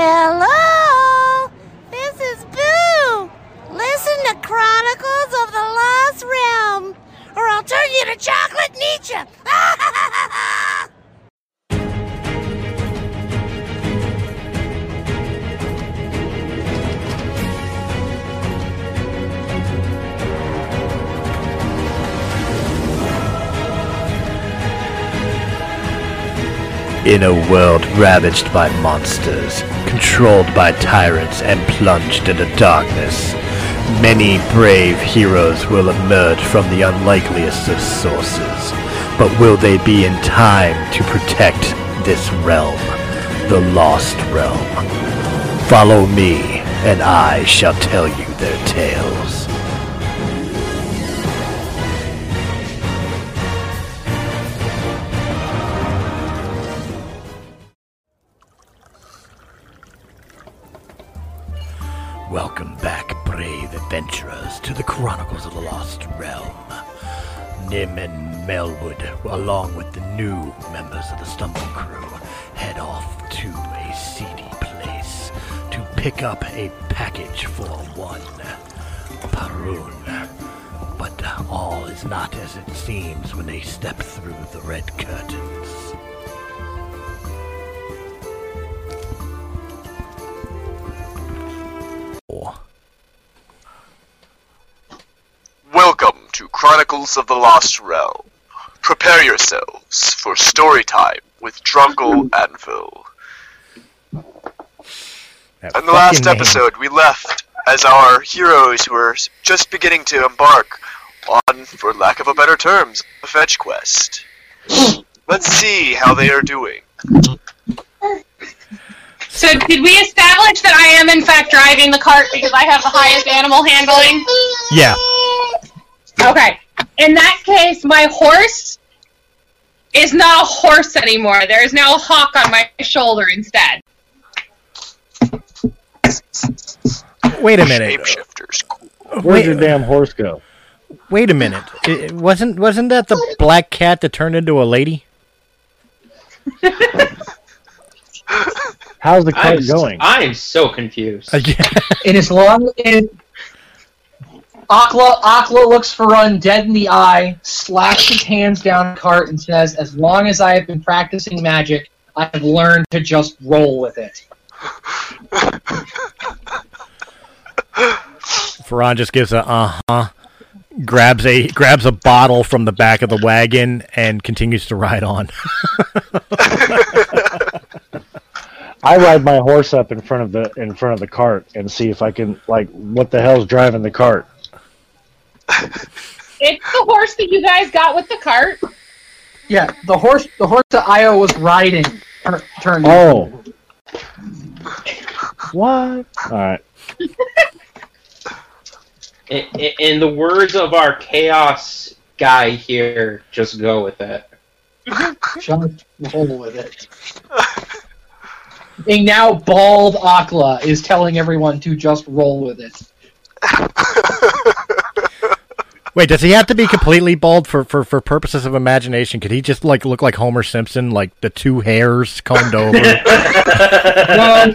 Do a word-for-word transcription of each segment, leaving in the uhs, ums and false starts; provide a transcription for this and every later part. Hello, this is Boo. Listen to Chronicles of the Lost Realm, or I'll turn you to Chocolate Nietzsche. In a world ravaged by monsters, controlled by tyrants and plunged into darkness, many brave heroes will emerge from the unlikeliest of sources. But will they be in time to protect this realm, the Lost Realm? Follow me, and I shall tell you their tales. Welcome back, brave adventurers, to the Chronicles of the Lost Realm. Nim and Melwood, along with the new members of the Stumble Crew, head off to a seedy place to pick up a package for one Paroon. But all is not as it seems when they step through the red curtains. Welcome to Chronicles of the Lost Realm. Prepare yourselves for story time with Drungle Anvil. That In the last episode, name. we left as our heroes were just beginning to embark on, for lack of a better term, a fetch quest. Let's see how they are doing. So did we establish that I am in fact driving the cart because I have the highest animal handling? Yeah. Okay. In that case, my horse is not a horse anymore. There is now a hawk on my shoulder instead. Wait a minute. Shapeshifter's cool. Where'd your damn horse go? Wait a minute. It wasn't wasn't that the black cat that turned into a lady? How's the cart I'm, going? I am so confused. Uh, yeah. It is long. It, Akla, Akla looks Ferran dead in the eye, slaps his hands down the cart, and says, "As long as I have been practicing magic, I have learned to just roll with it." Ferran just gives a uh huh, grabs a grabs a bottle from the back of the wagon, and continues to ride on. I ride my horse up in front of the in front of the cart and see if I can, like, what the hell's driving the cart? It's the horse that you guys got with the cart. Yeah, the horse the horse that Io was riding tur turned. Oh. What? All right. in, in the words of our chaos guy here, just go with it. Just roll with it. A now bald Akla is telling everyone to just roll with it. Wait, does he have to be completely bald for, for, for purposes of imagination? Could he just, like, look like Homer Simpson, like the two hairs combed over? Well,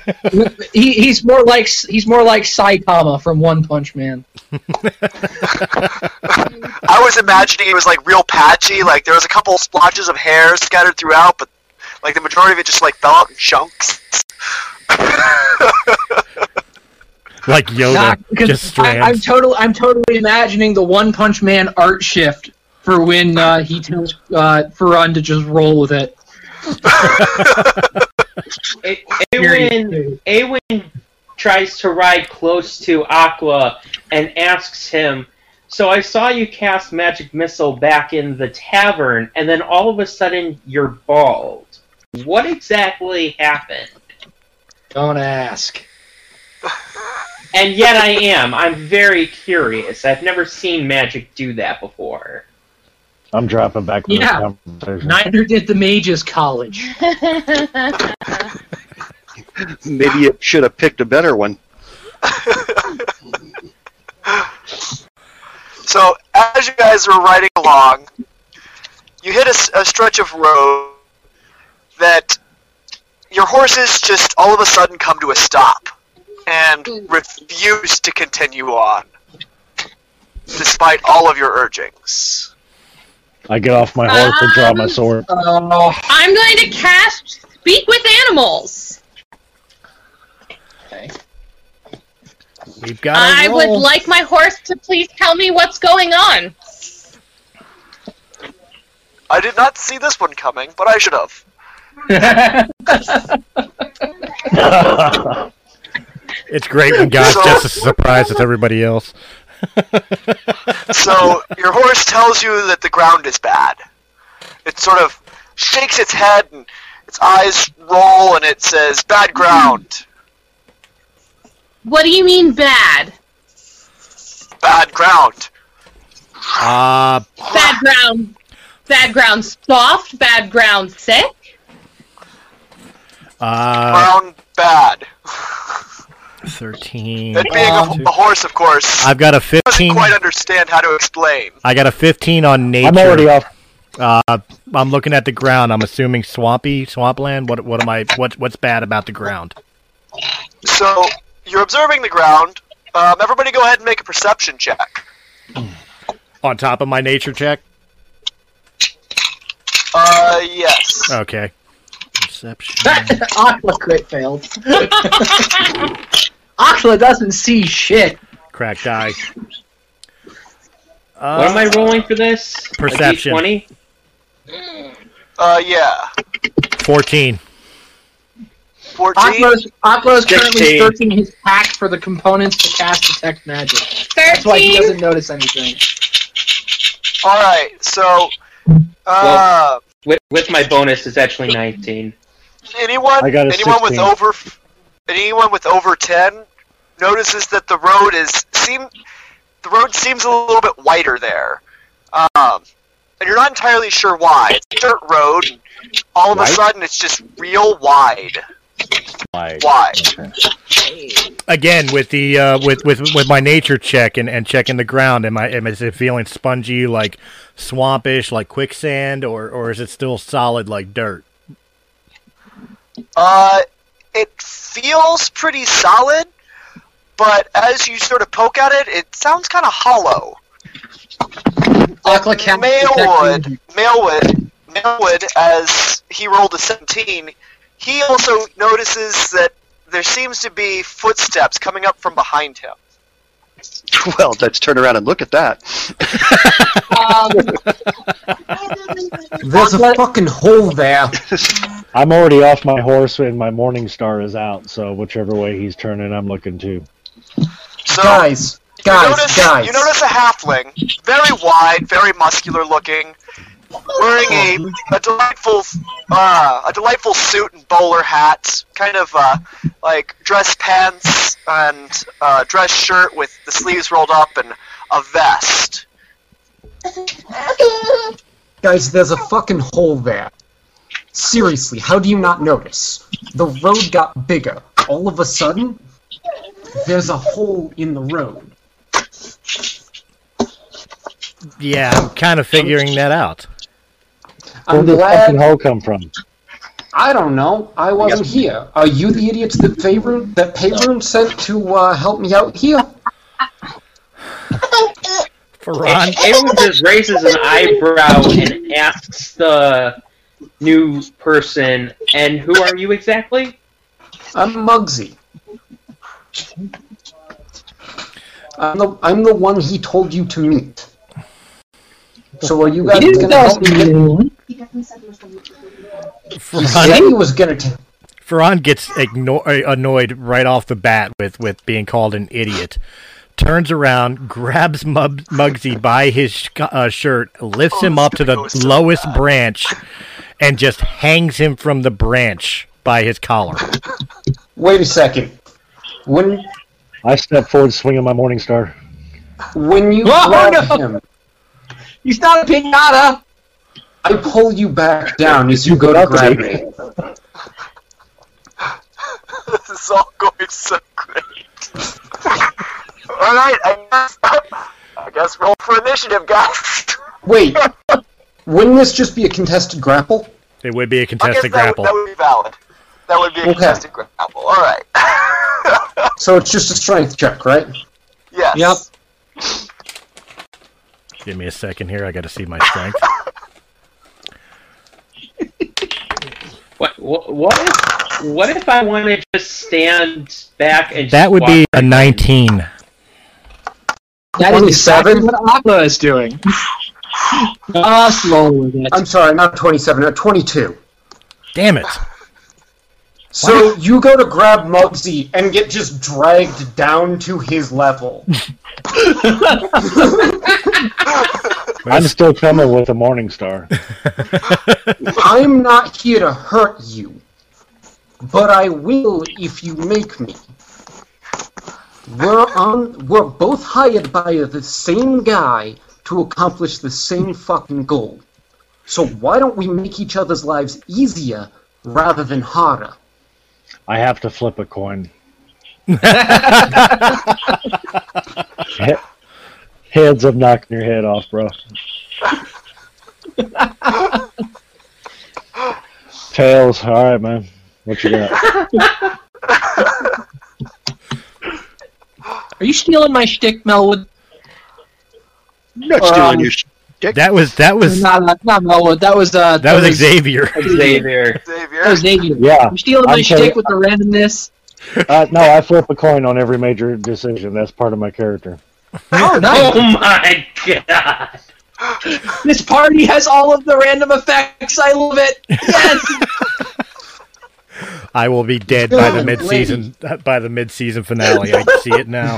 he, he's more like he's more like Saitama from One Punch Man. I was imagining it was like real patchy, like there was a couple splotches of hair scattered throughout, but like the majority of it just like fell out in chunks. Like Yoda, nah, just strands. I, I'm totally, I'm totally imagining the One Punch Man art shift for when uh, he tells uh, Ferran to just roll with it. Eowyn, Eowyn tries to ride close to Aqua and asks him, "So I saw you cast Magic Missile back in the tavern, and then all of a sudden you're bald. What exactly happened?" Don't ask. And yet I am. I'm very curious. I've never seen magic do that before. I'm dropping back from yeah. this conversation. Neither did the Mages College. Maybe you should have picked a better one. So, as you guys were riding along, you hit a, a stretch of road that your horses just all of a sudden come to a stop and refuse to continue on, despite all of your urgings. I get off my horse um, and draw my sword. Uh, I'm going to cast Speak with Animals. Okay. We've got. I roll. would like my horse to please tell me what's going on. I did not see this one coming, but I should have. It's great when God's so, just as surprised as everybody else. So, your horse tells you that the ground is bad. It sort of shakes its head, and its eyes roll, and it says, bad ground. What do you mean bad? Bad ground. Uh, bad ground. Bad ground soft, bad ground thick? Uh, ground bad. thirteen. That being uh, a, a horse, of course. I've got a fifteen. I don't quite understand how to explain. I got a fifteen on nature. I'm already off. Uh, I'm looking at the ground. I'm assuming swampy, swampland. What, what am I? What, what's bad about the ground? So you're observing the ground. Um, everybody, go ahead and make a perception check. On top of my nature check. Uh, yes. Okay. Perception. Aqua crit failed. Akla doesn't see shit. Cracked eye. Uh, what am I rolling for this? Perception. twenty. Uh, yeah. Fourteen. Fourteen. Akla's currently searching his pack for the components to cast detect magic. thirteen. That's why he doesn't notice anything. All right. So, uh, well, with, with my bonus, it's actually nineteen. Anyone? Anyone sixteen. with over. Anyone with over ten notices that the road is seem the road seems a little bit wider there, um, and you're not entirely sure why. It's a dirt road, and all of right? a sudden it's just real wide, wide. wide. Okay. Again, with the uh, with, with with my nature check and, and checking the ground, am I am is it feeling spongy, like swampish, like quicksand, or or is it still solid like dirt? Uh. It feels pretty solid, but as you sort of poke at it, it sounds kind of hollow. Like Melwood, Melwood, Melwood, as he rolled a seventeen, he also notices that there seems to be footsteps coming up from behind him. Well, let's turn around and look at that. um, There's a fucking hole there. I'm already off my horse, and my Morningstar is out, so whichever way he's turning, I'm looking too. So, guys, you guys, notice, guys. You notice a halfling, very wide, very muscular looking, wearing a, a delightful uh, a delightful suit and bowler hat, kind of uh, like dress pants and uh, dress shirt with the sleeves rolled up and a vest. Guys, there's a fucking hole there. Seriously, how do you not notice? The road got bigger. All of a sudden, there's a hole in the road. Yeah, I'm kind of figuring that out. I'm Where did the fucking hole come from? I don't know. I wasn't yep. here. Are you the idiots that Paroon that Paroon sent to uh, help me out here? Ferran. Everyone just raises an eyebrow and asks the new person, and who are you exactly? I'm Muggsy. I'm the, I'm the one he told you to meet. So are you guys going to help me? He said he was going to... Ferran gets annoyed right off the bat with, with being called an idiot. Turns around, grabs Mug Muggsy by his uh, shirt, lifts him up to the lowest branch, and just hangs him from the branch by his collar. Wait a second. When I step forward, swinging my Morningstar. When you oh, grab no! him, he's not a pinata. I pull you back down as you, you go to grab me. This is all going so great. All right, I guess, I guess roll for initiative, guys. Wait, wouldn't this just be a contested grapple? It would be a contested I guess that grapple. Would, that would be valid. That would be a okay. contested grapple. All right. So it's just a strength check, right? Yes. Yep. Give me a second here. I got to see my strength. What, what, what, if, what if I want to just stand back and that just would be a nineteen. That is exactly what Akla is doing. Just roll with it. I'm sorry, not twenty-seven, not twenty-two. Damn it. So what? You go to grab Muggsy and get just dragged down to his level. I'm still coming with a Morningstar. I'm not here to hurt you, but I will if you make me. We're on. We're both hired by the same guy to accomplish the same fucking goal. So why don't we make each other's lives easier rather than harder? I have to flip a coin. Hands up, knocking your head off, bro. Tails. All right, man. What you got? Are you stealing my shtick, Melwood? Not um, stealing your shtick. That was that was not not, not Melwood. That was uh. That, that was, was Xavier. Xavier. Xavier. That was Xavier. Yeah. You stealing my shtick with the randomness? Uh, no, I flip a coin on every major decision. That's part of my character. Oh, nice. Oh my god! This party has all of the random effects. I love it. Yes. I will be dead by the mid-season by the mid-season finale. I can see it now.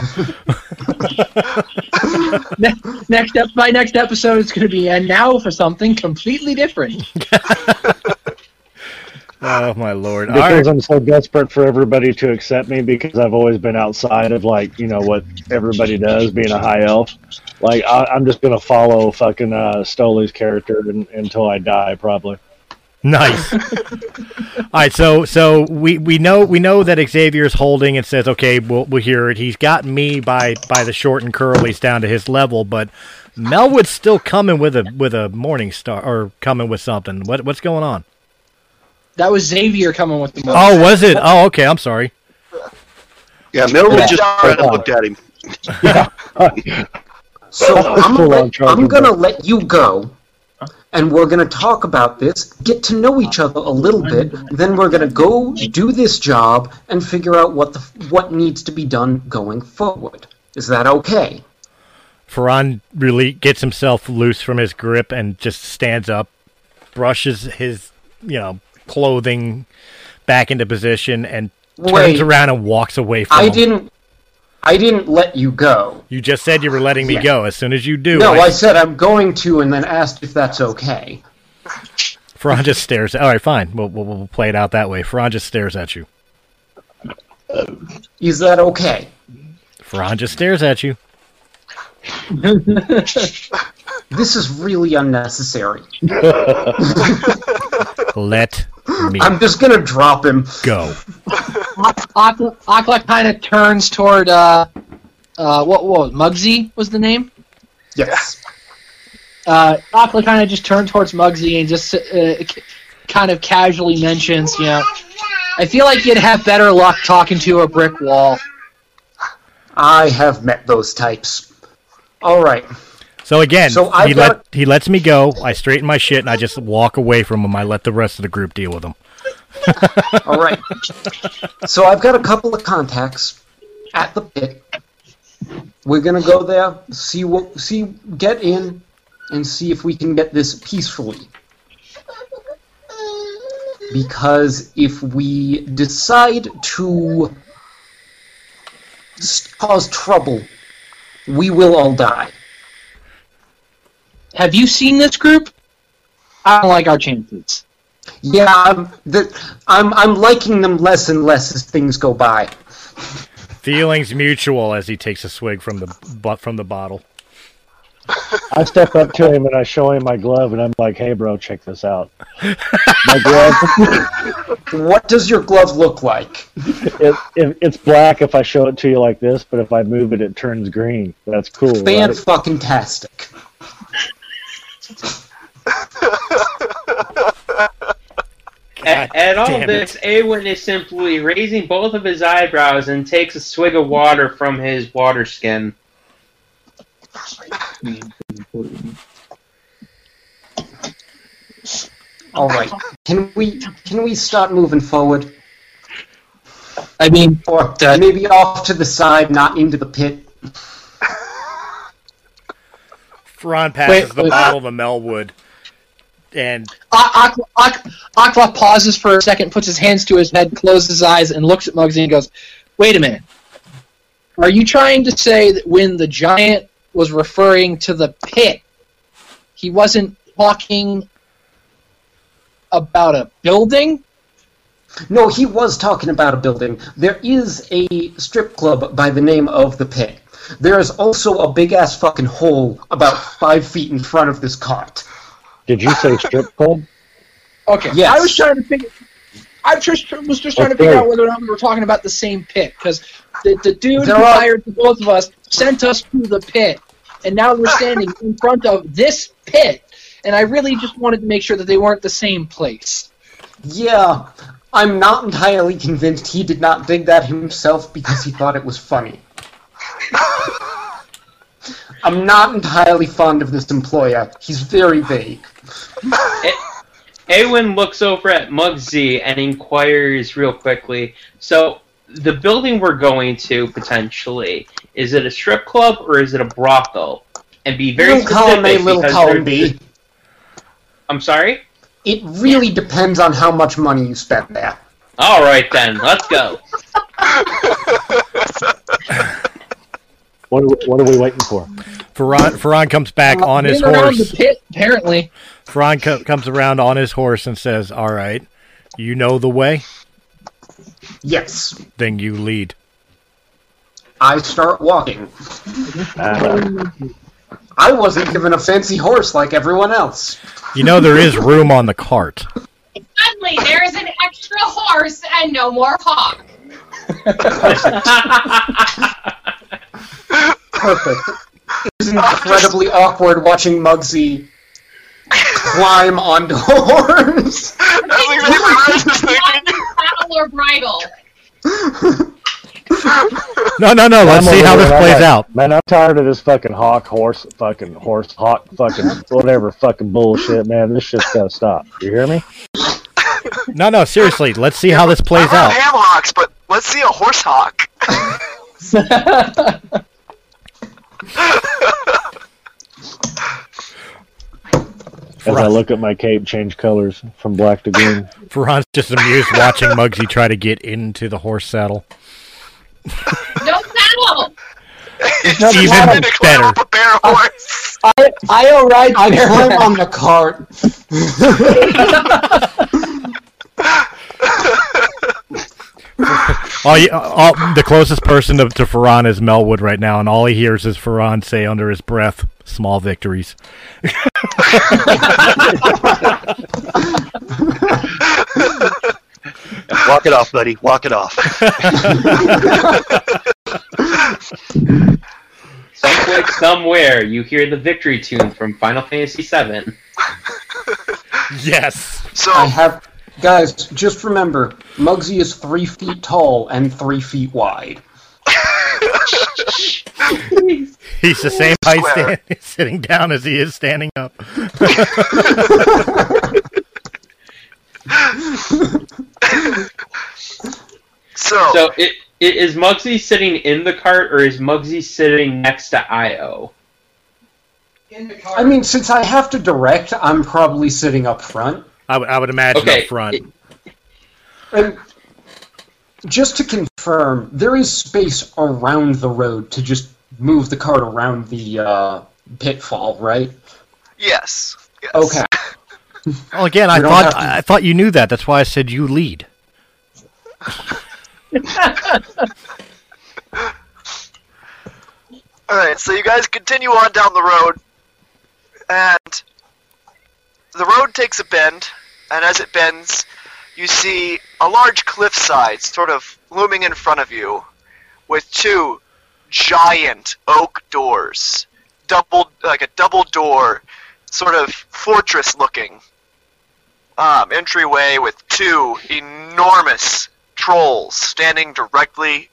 next, next up, my next episode is going to be and now for something completely different. Oh my lord! Because right. I'm so desperate for everybody to accept me because I've always been outside of like you know what everybody does, being a high elf. Like I, I'm just going to follow fucking uh, Stoli's character in, until I die, probably. Nice. All right, so so we, we know we know that Xavier's holding and says, okay, we'll we'll hear it. He's got me by, by the short and curlies down to his level, but Melwood's still coming with a with a Morningstar or coming with something. What what's going on? That was Xavier coming with the Morningstar. Oh, was it? Oh, okay. I'm sorry. Yeah, Melwood just tried to look at him. Yeah. So I'm gonna, I'm gonna let you go. And we're going to talk about this, get to know each other a little bit, then we're going to go do this job and figure out what the what needs to be done going forward. Is that okay? Ferran really gets himself loose from his grip and just stands up, brushes his you know clothing back into position, and turns Wait, around and walks away from I him. didn't. I didn't let you go. You just said you were letting me yeah. go. As soon as you do... No, I, I said I'm going to and then asked if that's okay. Ferran just stares... All right, fine. We'll, we'll, we'll play it out that way. Ferran just stares at you. Is that okay? Ferran just stares at you. This is really unnecessary. Let me... I'm just going to drop him. Go. Akla, Akla kind of turns toward, uh, uh, what, what was Muggsy was the name? Yes. Uh, Akla kind of just turns towards Muggsy and just uh, kind of casually mentions, you know, I feel like you'd have better luck talking to a brick wall. I have met those types. All right. So again, so he, got... let, he lets me go, I straighten my shit, and I just walk away from him. I let the rest of the group deal with him. All right. So I've got a couple of contacts at the pit. We're gonna go there, see what, see, get in, and see if we can get this peacefully. Because if we decide to cause trouble, we will all die. Have you seen this group? I don't like our chances. Yeah, I'm, the, I'm I'm liking them less and less as things go by. Feelings mutual as he takes a swig from the from the bottle. I step up to him and I show him my glove and I'm like, "Hey, bro, check this out." My glove. What does your glove look like? It, it, it's black if I show it to you like this, but if I move it, it turns green. That's cool. Fan-fucking-tastic. Right? at, at all of this, Eowyn is simply raising both of his eyebrows and takes a swig of water from his water skin. All right. Can we can we start moving forward? I mean, or uh, maybe off to the side, not into the pit. Ferran passes wait, the wait, bottle to Melwood, and Aqua, Aqua, Aqua pauses for a second, puts his hands to his head, closes his eyes, and looks at Muggsy and goes, "Wait a minute. Are you trying to say that when the giant was referring to the pit, he wasn't talking about a building?" No, he was talking about a building. There is a strip club by the name of the Pit. There is also a big-ass fucking hole about five feet in front of this cart. Did you say strip club? Okay. Yes. I was trying to figure. I just, was just trying okay. to figure out whether or not we were talking about the same pit, because the, the dude there who are... hired the both of us sent us to the pit, and now we're standing in front of this pit, and I really just wanted to make sure that they weren't the same place. Yeah. I'm not entirely convinced he did not dig that himself because he thought it was funny. I'm not entirely fond of this employer. He's very vague. Eowyn looks over at Muggsy and inquires real quickly, so the building we're going to, potentially, is it a strip club or is it a brothel? And be very little specific. Column A, little column B. I'm sorry? It really depends on how much money you spend there. All right, then. Let's go. What are we, what are we waiting for? Ferran, Ferran comes back uh, on his horse. The pit, apparently. Ferran co comes around on his horse and says, "All right, you know the way?" Yes. Then you lead. I start walking. Uh, I wasn't given a fancy horse like everyone else. You know there is room on the cart. Suddenly there is an extra horse and no more hawk. Perfect. It's incredibly awkward watching Muggsy climb onto horns. Saddle or bridle. No, no, no. Let's I'm see how this plays right. out. Man, I'm tired of this fucking hawk, horse, fucking horse, hawk, fucking whatever fucking bullshit, man. This shit's gotta stop. You hear me? No, no, seriously. Let's see how this plays I out. I have hawks, but let's see a horse hawk. As I look at my cape, change colors from black to green. Ferran's just amused watching Muggsy try to get into the horse saddle. No saddle. It's no, even not a better. Up a bear horse. I I I'll ride I climb on the cart. all you, all, the closest person to, to Ferran is Melwood right now, and all he hears is Ferran say under his breath, "Small victories." Walk it off, buddy. Walk it off. Somewhere, somewhere, you hear the victory tune from Final Fantasy seven. Yes. So I have, guys. Just remember, Muggsy is three feet tall and three feet wide. He's the same height stand, sitting down as he is standing up. so, so it, it, is Muggsy sitting in the cart, or is Muggsy sitting next to Io? In the cart. I mean, since I have to direct, I'm probably sitting up front. I would, I would imagine okay. up front. And just to confirm, there is space around the road to just move the cart around the uh, pitfall, right? Yes. yes. Okay. Well, again, I thought to... I thought you knew that. That's why I said you lead. All right, so you guys continue on down the road, and the road takes a bend, and as it bends, you see a large cliffside sort of looming in front of you, with two giant oak doors, double like a double door, sort of fortress looking. um, entryway with two enormous trolls standing directly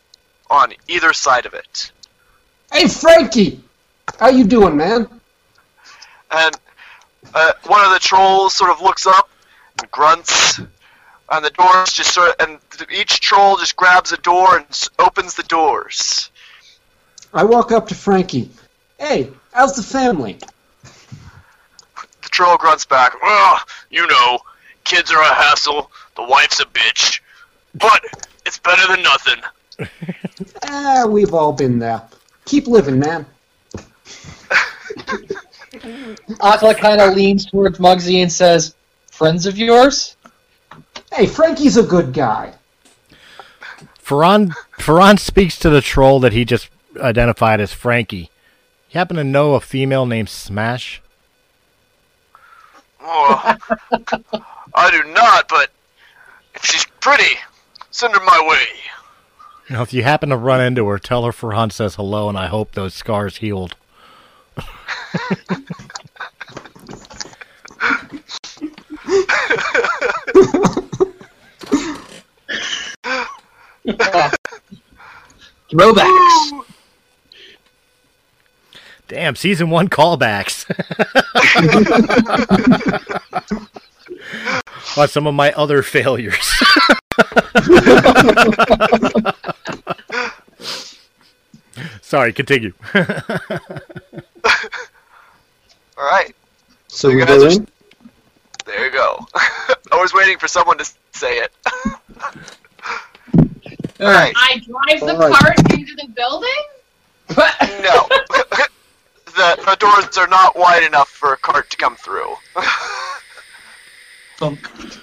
on either side of it. Hey, Frankie! How you doing, man? And uh, one of the trolls sort of looks up and grunts, and the doors just sort of, and each troll just grabs a door and opens the doors. I walk up to Frankie. Hey, how's the family? The troll grunts back. Ugh, you know, kids are a hassle, the wife's a bitch, but it's better than nothing. Ah, we've all been there. Keep living, man. Akla kind of leans towards Muggsy and says, friends of yours? Hey, Frankie's a good guy. Ferran, Ferran speaks to the troll that he just identified as Frankie. You happen to know a female named Smash? Oh, I do not, but if she's pretty, send her my way. Now, if you happen to run into her, tell her Ferran says hello, and I hope those scars healed. Throwbacks. Woo. Damn, season one callbacks. Well, some of my other failures. Sorry, continue. All right. So we're going. There you go. I was waiting for someone to say it. All right. I drive the right. cart into the building? No. the, the doors are not wide enough for a cart to come through.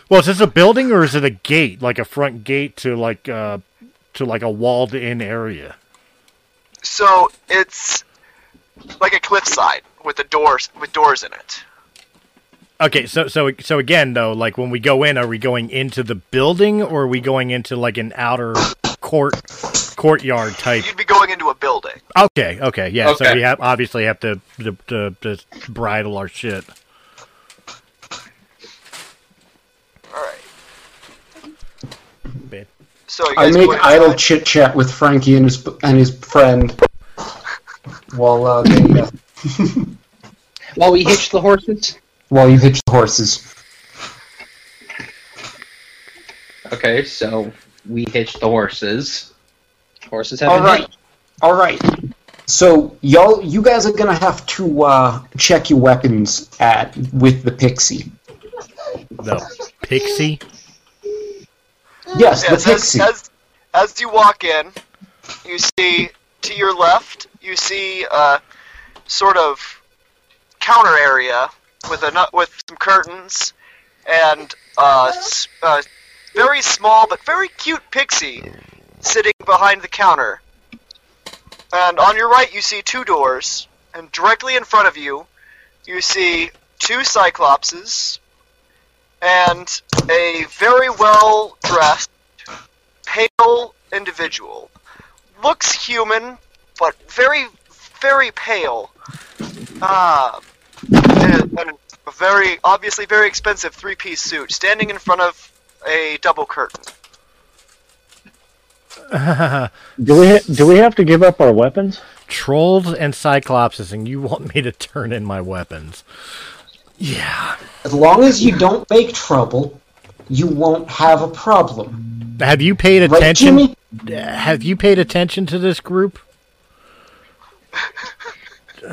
Well, is this a building or is it a gate, like a front gate to like uh, to like a walled-in area? So it's like a cliffside with a doors with doors in it. Okay, so so so again though, like when we go in, are we going into the building or are we going into like an outer court courtyard type? You'd be going into a building. Okay, okay, yeah. Okay. So we have obviously have to to, to to bridle our shit. All right. So you guys I make idle chit chat with Frankie and his and his friend while uh, they, uh... while we hitch the horses. While you hitch the horses. Okay, so we hitch the horses. Horses have all right. Hit. All right. So y'all, you guys are gonna have to uh, check your weapons at with the pixie. The pixie. Yes, yes the pixie. As, as, as you walk in, you see to your left, you see a sort of counter area. With a with some curtains and uh, a very small but very cute pixie sitting behind the counter. And on your right, you see two doors, and directly in front of you, you see two cyclopses and a very well dressed, pale individual. Looks human, but very, very pale. Ah. Uh, A, a very, obviously very expensive three-piece suit, standing in front of a double curtain. Uh, do we ha do we have to give up our weapons? Trolls and cyclopses, and you want me to turn in my weapons? Yeah. As long as you don't make trouble, you won't have a problem. Have you paid attention? Right, Jimmy? Have you paid attention to this group?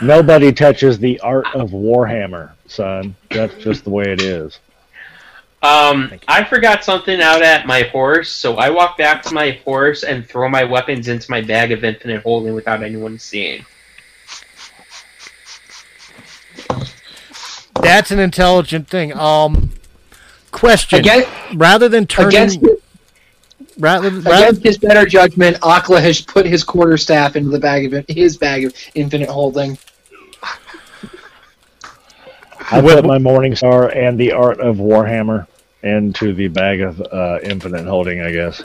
Nobody touches the art of Warhammer, son. That's just the way it is. Um, I forgot something out at my horse, so I walk back to my horse and throw my weapons into my bag of infinite holding without anyone seeing. That's an intelligent thing. Um, question. Against, rather than turning... Against, rather, rather, against his better judgment, Akla has put his quarterstaff into the bag of his bag of infinite holding. I put my Morningstar and the art of Warhammer into the bag of uh, infinite holding. I guess.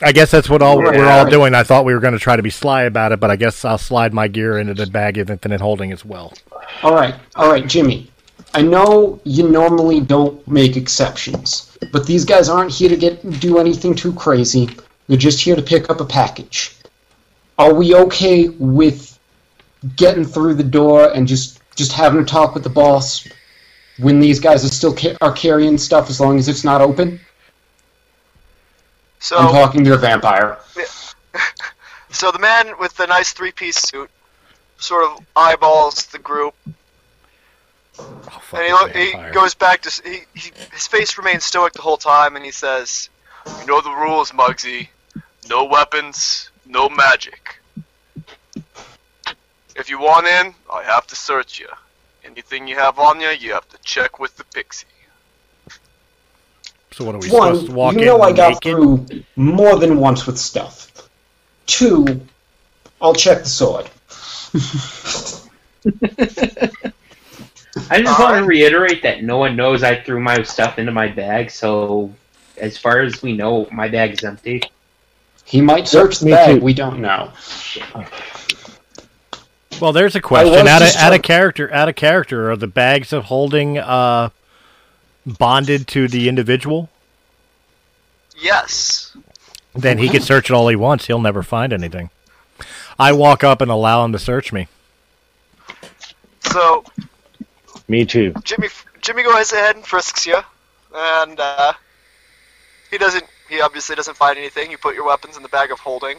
I guess that's what all we're, we're all doing. I thought we were going to try to be sly about it, but I guess I'll slide my gear into the bag of infinite holding as well. All right, all right, Jimmy. I know you normally don't make exceptions, but these guys aren't here to get do anything too crazy. They're just here to pick up a package. Are we okay with getting through the door and just, just having a talk with the boss when these guys are still ca are carrying stuff, as long as it's not open? So, I'm talking to a vampire. Yeah. So the man with the nice three-piece suit sort of eyeballs the group. Oh, and he, he goes back to he, he, his face remains stoic the whole time, and he says, "You know the rules, Muggsy. No weapons, no magic. If you want in, I have to search you. Anything you have on you, you have to check with the pixie." So what are we One, supposed to walk you in? You know I got naked? Through more than once with stuff. Two, I'll check the sword. I just want to reiterate that no one knows I threw my stuff into my bag, so as far as we know, my bag is empty. He might search the bag, too. We don't know. Well, there's a question. Add a, add a character. Add a character. Are the bags of holding uh, bonded to the individual? Yes. Then he can search it all he wants. He'll never find anything. I walk up and allow him to search me. So... Me too. Jimmy, Jimmy goes ahead and frisks you, and uh, he doesn't. He obviously doesn't find anything. You put your weapons in the bag of holding.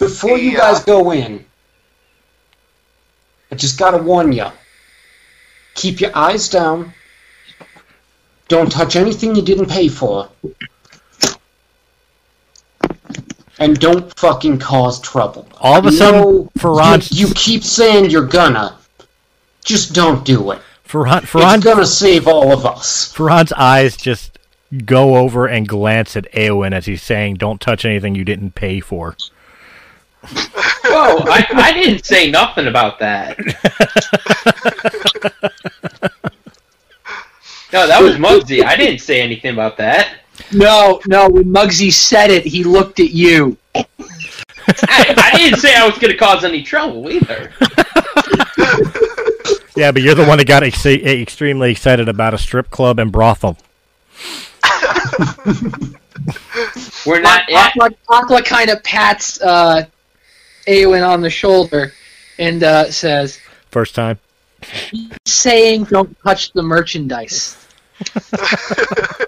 Before he, you guys uh, go in, I just gotta warn you. Keep your eyes down. Don't touch anything you didn't pay for, and don't fucking cause trouble. All of a sudden, Ferran, you, you keep saying you're gonna. Just don't do it. Ferran, Ferran, it's gonna save all of us. Ferran's eyes just go over and glance at Eowyn as he's saying, "Don't touch anything you didn't pay for." Whoa! I, I didn't say nothing about that. No, that was Muggsy. I didn't say anything about that. No, no. When Muggsy said it, he looked at you. I, I didn't say I was gonna cause any trouble either. Yeah, but you're the one that got ex extremely excited about a strip club and brothel. We're not. Akla, Akla kind of pats uh, Eowyn on the shoulder and uh, says, "First time." Saying, "Don't touch the merchandise."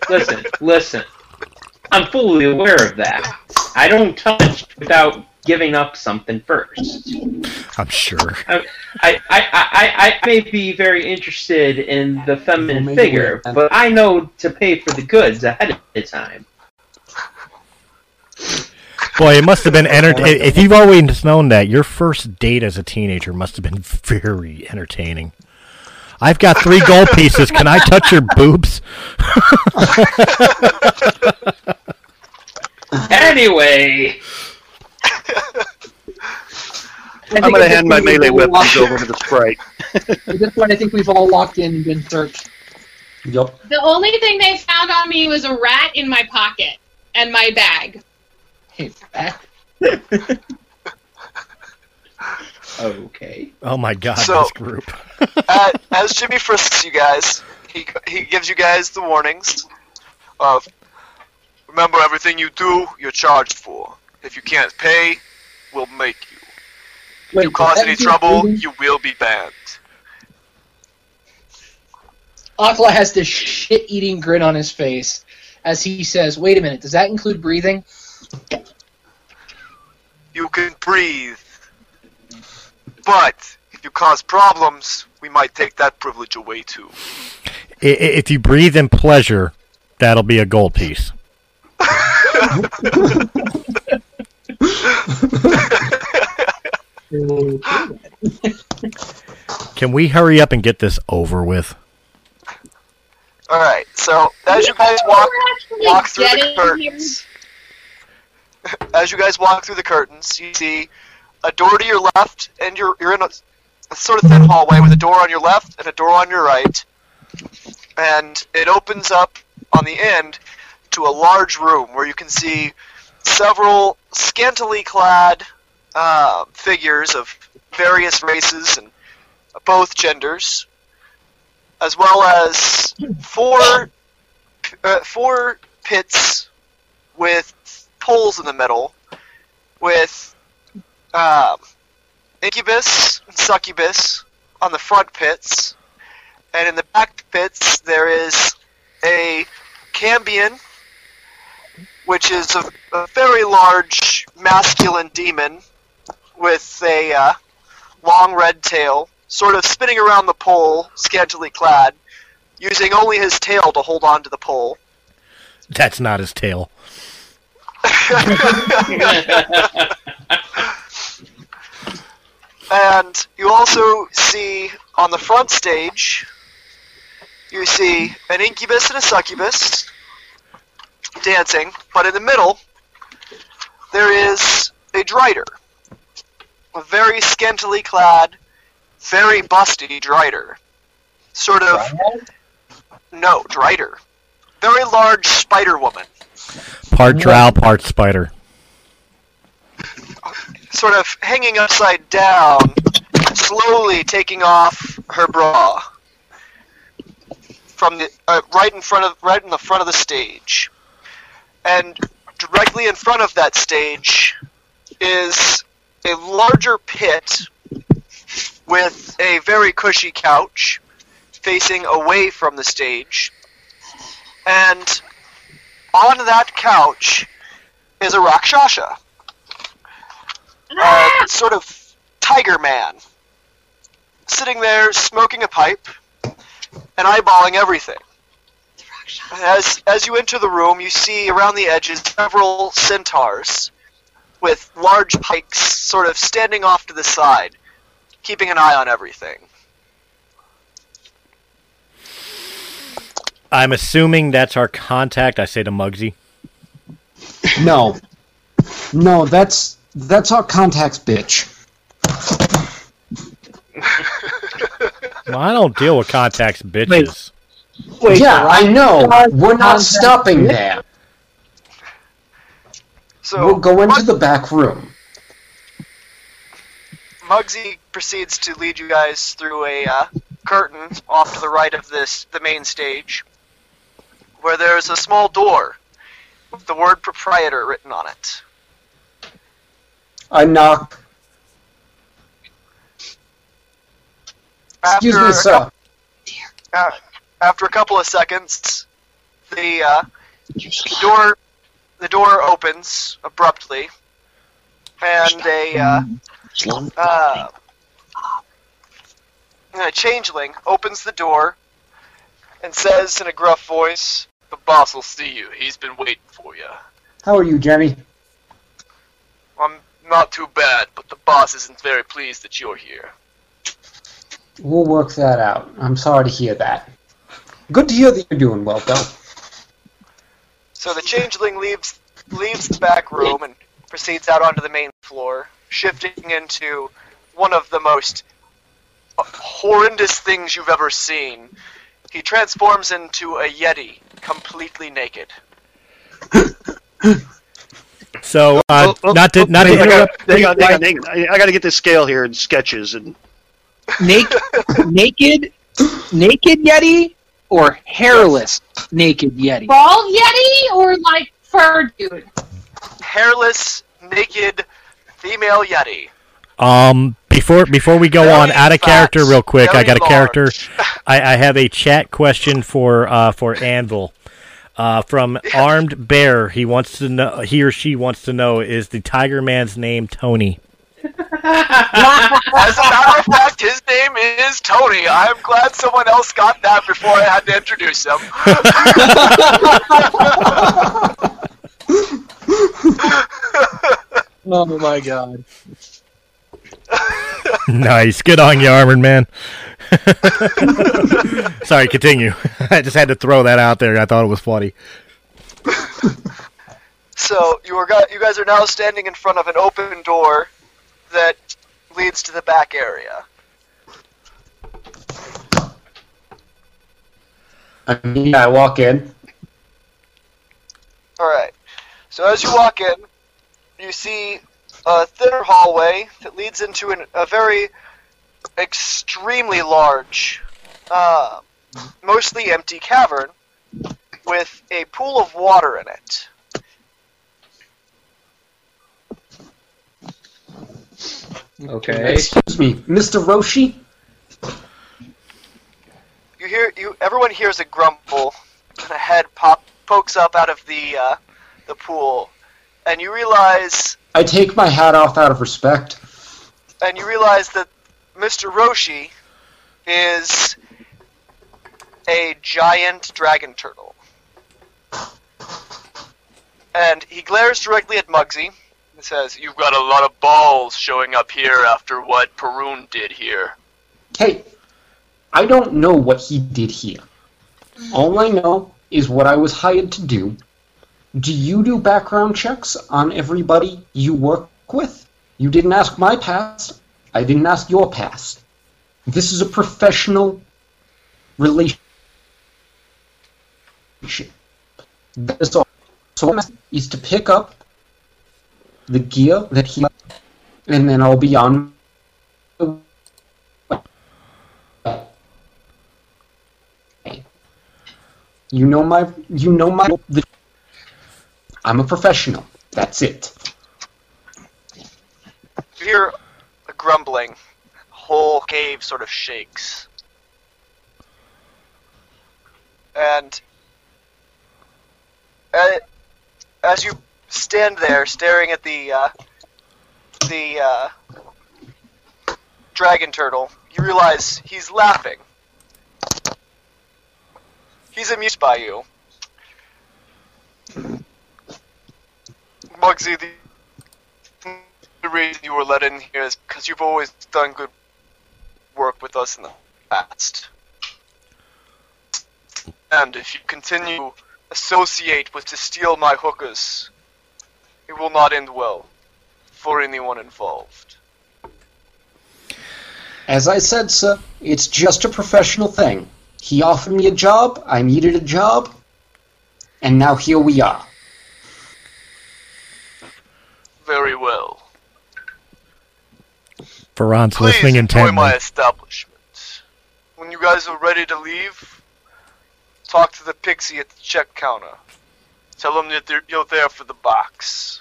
Listen, listen. I'm fully aware of that. I don't touch without giving up something first. I'm sure. I, I, I, I, I may be very interested in the feminine figure, but I know to pay for the goods ahead of time. Boy, it must have been entertaining. If you've always known that, your first date as a teenager must have been very entertaining. I've got three gold pieces. Can I touch your boobs? Anyway... I'm going to hand my melee weapons over to the sprite. At this point, I think we've all locked in and been searched. Yep. The only thing they found on me was a rat in my pocket and my bag. Hey, rat. Okay. Oh my god, so, this group. uh, as Jimmy frisks you guys, he, he gives you guys the warnings of, remember, everything you do, you're charged for. If you can't pay, we'll make you. If Wait, you cause any trouble, mean? you will be banned. Akla has this shit-eating grin on his face as he says, "Wait a minute, does that include breathing?" You can breathe. But if you cause problems, we might take that privilege away too. If you breathe in pleasure, that'll be a gold piece. Can we hurry up and get this over with? Alright, so as you guys walk, walk through the curtains, as you guys walk through the curtains, you see a door to your left, and you're, you're in a, a sort of thin hallway with a door on your left and a door on your right, and it opens up on the end to a large room where you can see several scantily clad uh, figures of various races and both genders, as well as four uh, four pits with poles in the middle, with um, incubus and succubus on the front pits, and in the back pits there is a cambion, which is a, a very large masculine demon with a uh, long red tail, sort of spinning around the pole, scantily clad, using only his tail to hold on to the pole. That's not his tail. And you also see, on the front stage, you see an incubus and a succubus dancing, but in the middle, there is a drider. A very scantily clad, very busty drider. Sort of... Drider? No, drider. Very large spider woman. Part drow, part spider. Sort of hanging upside down, slowly taking off her bra from the uh, right in front of right in the front of the stage, and directly in front of that stage is a larger pit with a very cushy couch facing away from the stage, and on that couch is a rakshasa. Uh, sort of tiger man, sitting there smoking a pipe and eyeballing everything. As as you enter the room, you see around the edges several centaurs with large pikes sort of standing off to the side, keeping an eye on everything. I'm assuming that's our contact, I say to Muggsy. No. No, that's... That's our contacts, bitch. Well, I don't deal with contacts, bitches. Wait. Wait, yeah, so I know. We're not stopping there. So we'll go into Mug- the back room. Muggsy proceeds to lead you guys through a uh, curtain off to the right of this the main stage, where there is a small door with the word "proprietor" written on it. I knock. Excuse after me, sir. Couple, uh, after a couple of seconds, the uh, door the door opens abruptly, and a uh, uh, a changeling opens the door and says in a gruff voice, "The boss will see you. He's been waiting for you." How are you, Jeremy? I'm. Not too bad, but the boss isn't very pleased that you're here. We'll work that out. I'm sorry to hear that. Good to hear that you're doing well, though. So the changeling leaves leaves the back room and proceeds out onto the main floor, shifting into one of the most horrendous things you've ever seen. He transforms into a yeti, completely naked. So, uh, oh, oh, not to, not wait, to interrupt... I got to get this scale here in sketches. And naked, naked, naked yeti or hairless naked yeti? Bald yeti or, like, fur dude? Hairless, naked, female yeti. Um, before before we go very on, out of character real quick, I got a large. character... I, I have a chat question for uh, for Anvil. Uh, from Armed Bear, he wants to know. He or she wants to know: is the Tiger Man's name Tony? As a matter of fact, his name is Tony. I'm glad someone else got that before I had to introduce him. Oh my god! Nice, good on you, Armored Man. Sorry, continue. I just had to throw that out there. I thought it was funny. So you are you guys are now standing in front of an open door that leads to the back area. I mean, I walk in. All right. So as you walk in, you see a thinner hallway that leads into an, a very extremely large uh, mostly empty cavern with a pool of water in it. Okay. Excuse me, Mister Roshi? You hear you. Everyone hears a grumble, and a head pop pokes up out of the uh, the pool, and you realize. I take my hat off out of respect. And you realize that Mister Roshi is a giant dragon turtle, and he glares directly at Muggsy. It says, "You've got a lot of balls showing up here after what Paroon did here." Hey, I don't know what he did here. All I know is what I was hired to do. Do you do background checks on everybody you work with? You didn't ask my past. I didn't ask your past. This is a professional relationship. That's all. So what I'm asking is to pick up the gear that he left, and then I'll be on. You know my, you know my. The, I'm a professional. That's it. You hear a grumbling. Whole cave sort of shakes, and uh, as you stand there, staring at the uh, the uh, dragon turtle, you realize he's laughing. He's amused by you, Muggsy. The, the reason you were let in here is because you've always done good work with us in the past, and if you continue to associate with to steal my hookers, it will not end well for anyone involved. As I said, sir, it's just a professional thing. He offered me a job, I needed a job, and now here we are. Very well. Ferran's listening intently. Please enjoy my establishment. When you guys are ready to leave, talk to the pixie at the check counter. Tell him that you're there for the box.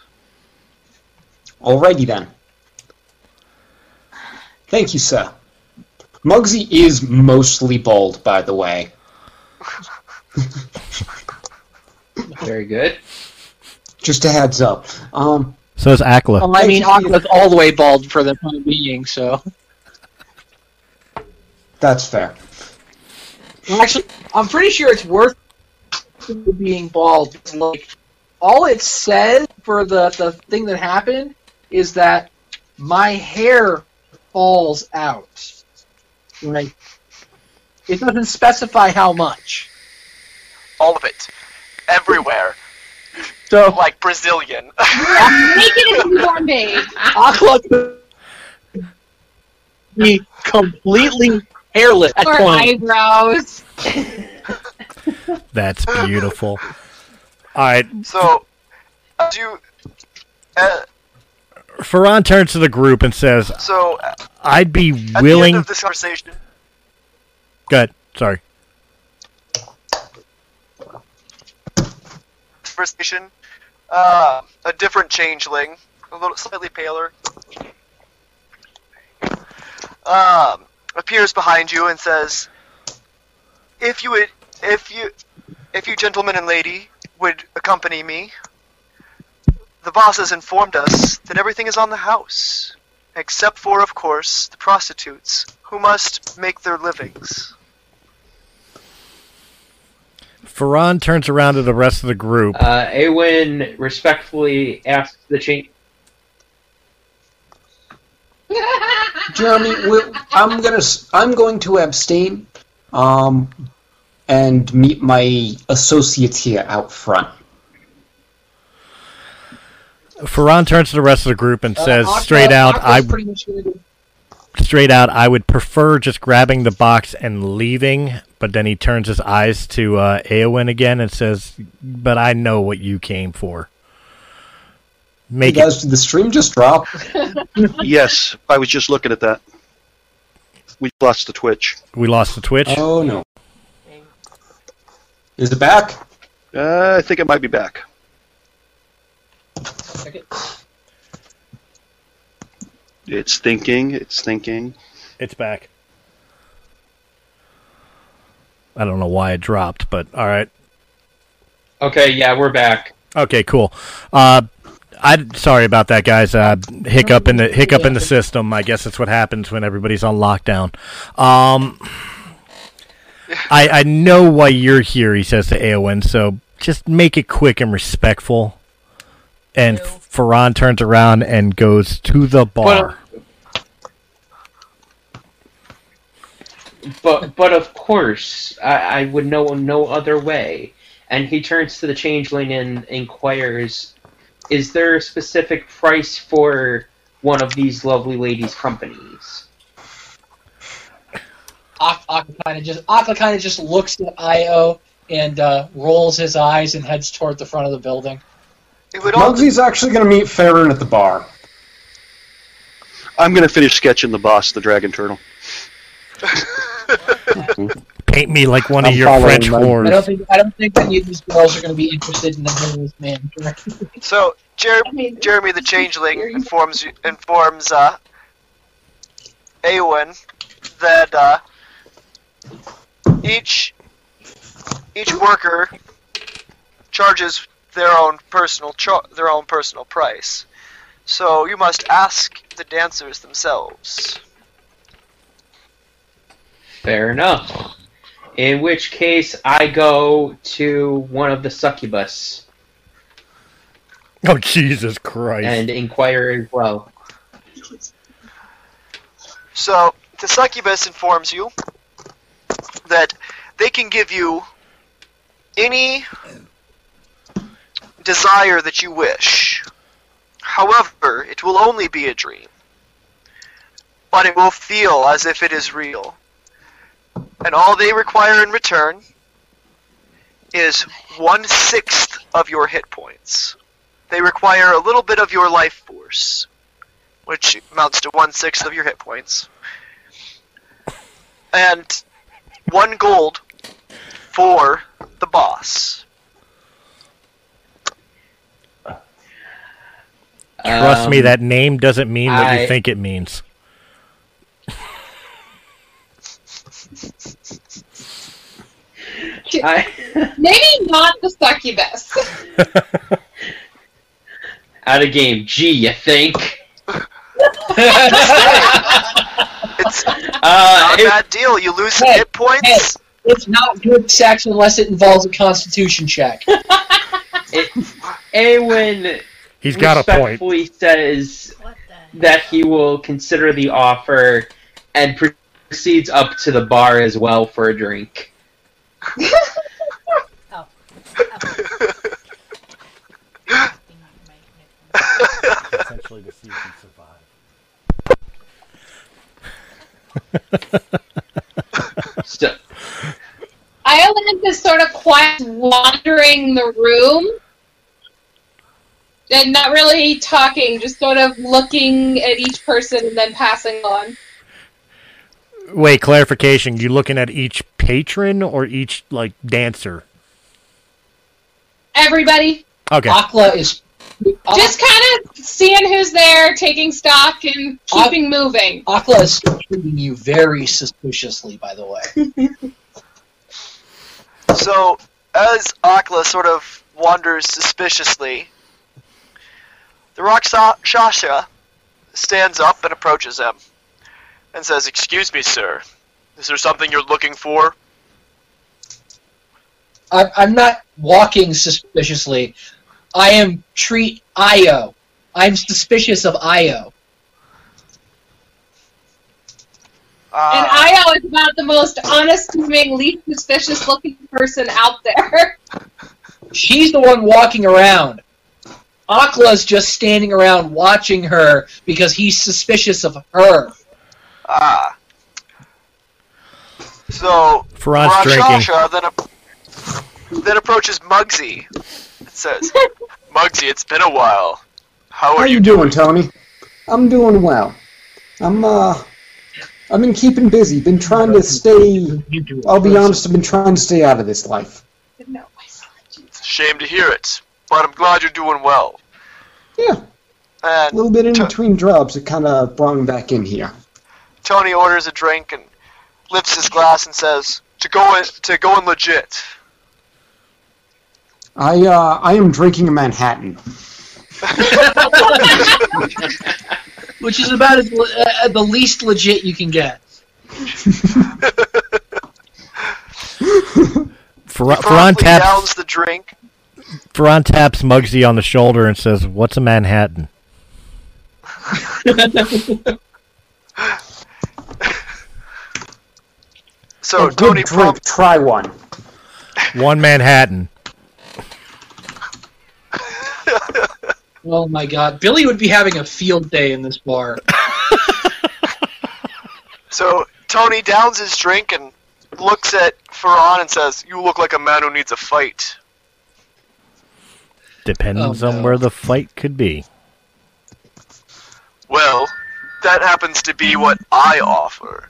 Alrighty then. Thank you, sir. Muggsy is mostly bald, by the way. Very good. Just a heads up. Um, so is Akla. Well, I mean, Akla's all the way bald for the time being, so. That's fair. Actually, I'm pretty sure it's worth being bald. Like, all it says for the, the thing that happened is that my hair falls out. Right? It doesn't specify how much. All of it. Everywhere. So, like Brazilian. Yeah, make it in Bombay. Aqua be completely hairless. Or eyebrows. That's beautiful. All right. So, do you, uh, Ferran turns to the group and says, "So, uh, I'd be at willing." The end of this conversation. Go ahead. Sorry. Conversation. Uh, a different changeling, a little slightly paler, um, appears behind you and says, "If you would, if you, if you gentlemen and lady would accompany me, the boss has informed us that everything is on the house, except for, of course, the prostitutes, who must make their livings." Ferran turns around to the rest of the group. Uh, Eowyn respectfully asks the change. Jeremy, I'm gonna, I'm going to abstain. Um, and meet my associates here out front. Ferran turns to the rest of the group and uh, says, Akla, straight out, I, straight out, I would prefer just grabbing the box and leaving, but then he turns his eyes to uh, Eowyn again and says, "But I know what you came for." Make you guys, it... did the stream just drop? Yes, I was just looking at that. We lost the Twitch. We lost the Twitch? Oh, no. Is it back? Uh, I think it might be back. Second. It's thinking. It's thinking. It's back. I don't know why it dropped, but all right. Okay, yeah, we're back. Okay, cool. Uh, I sorry about that, guys. Uh, hiccup in the hiccup in the system. I guess that's what happens when everybody's on lockdown. Um, I I know why you're here. He says to Eowyn, so just make it quick and respectful. And Ferran turns around and goes to the bar. But, but, but of course, I, I would know no other way. And he turns to the changeling and inquires, is there a specific price for one of these lovely ladies' companies? Akla kind of just, Akla kind of just looks at Io and uh, rolls his eyes and heads toward the front of the building. Muggsy's actually going to meet Ferran at the bar. I'm going to finish sketching the boss, the dragon turtle. Paint me like one I'm of your French wars. I don't think I don't think any of these girls are going to be interested in the man. So Jeremy, I mean, Jeremy the changeling informs informs uh, Eowyn that uh, each each worker charges their own personal cho- their own personal price. So you must ask the dancers themselves. Fair enough. In which case, I go to one of the succubus. Oh, Jesus Christ. And inquire as well. So the succubus informs you that they can give you any desire that you wish. However, it will only be a dream. But it will feel as if it is real. And all they require in return is one-sixth of your hit points. They require a little bit of your life force, which amounts to one-sixth of your hit points. And one gold for the boss. Trust um, me, that name doesn't mean I, what you think it means. I, Maybe not the succubus. Out of game. Gee, you think? It's uh, not a it, bad deal. You lose hey, hit points. Hey, it's not good sex unless it involves a constitution check. Eowyn... He's got a point. He says that he will consider the offer and proceeds up to the bar as well for a drink. Oh. Essentially to see if he survives. So. I only had this sort of quiet wandering the room. And not really talking, just sort of looking at each person and then passing on. Wait, clarification. You looking at each patron or each, like, dancer? Everybody. Okay. Akla is... Just kind of seeing who's there, taking stock, and keeping Ak- moving. Akla is treating you very suspiciously, by the way. So, as Akla sort of wanders suspiciously... The rakshasa stands up and approaches him and says, "Excuse me, sir. Is there something you're looking for?" I, I'm not walking suspiciously. I am treat Io. I'm suspicious of Io. Uh, and Io is about the most unassuming, least suspicious-looking person out there. She's the one walking around. Akla's just standing around watching her because he's suspicious of her. Ah. So, Rakshasa then, a- then approaches Muggsy and says, "Muggsy, it's been a while. How are, How are you, you doing, doing, Tony?" "I'm doing well. I'm, uh, I've been keeping busy. Been trying to stay, I'll be honest, I've been trying to stay out of this life. But no, I saw it. Shame to hear it, but I'm glad you're doing well. Yeah. And a little bit in between jobs, it kind of brought me back in here. Tony orders a drink and lifts his glass and says, "To go in, to go in legit." I uh, I am drinking a Manhattan. Which is about as le uh, the least legit you can get. Fer Ferran taps, downs the drink. Ferran taps Muggsy on the shoulder and says, "What's a Manhattan?" So Tony drink, try one. One Manhattan. Oh my God, Billy would be having a field day in this bar. So Tony downs his drink and looks at Ferran and says, "You look like a man who needs a fight." Depends oh, no. on where the fight could be. Well, that happens to be what I offer.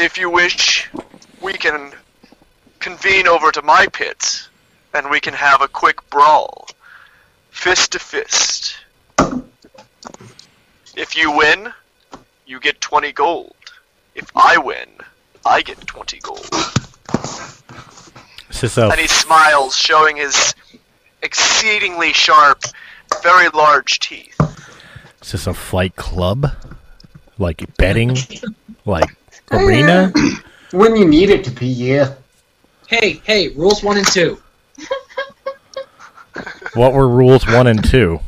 If you wish, we can convene over to my pit, and we can have a quick brawl. Fist to fist. If you win, you get twenty gold. If I win, I get twenty gold. So. And he smiles, showing his exceedingly sharp, very large teeth. Is this a fight club? Like betting? Like arena? When you need it to be, yeah. Hey, hey, rules one and two. What were rules one and two?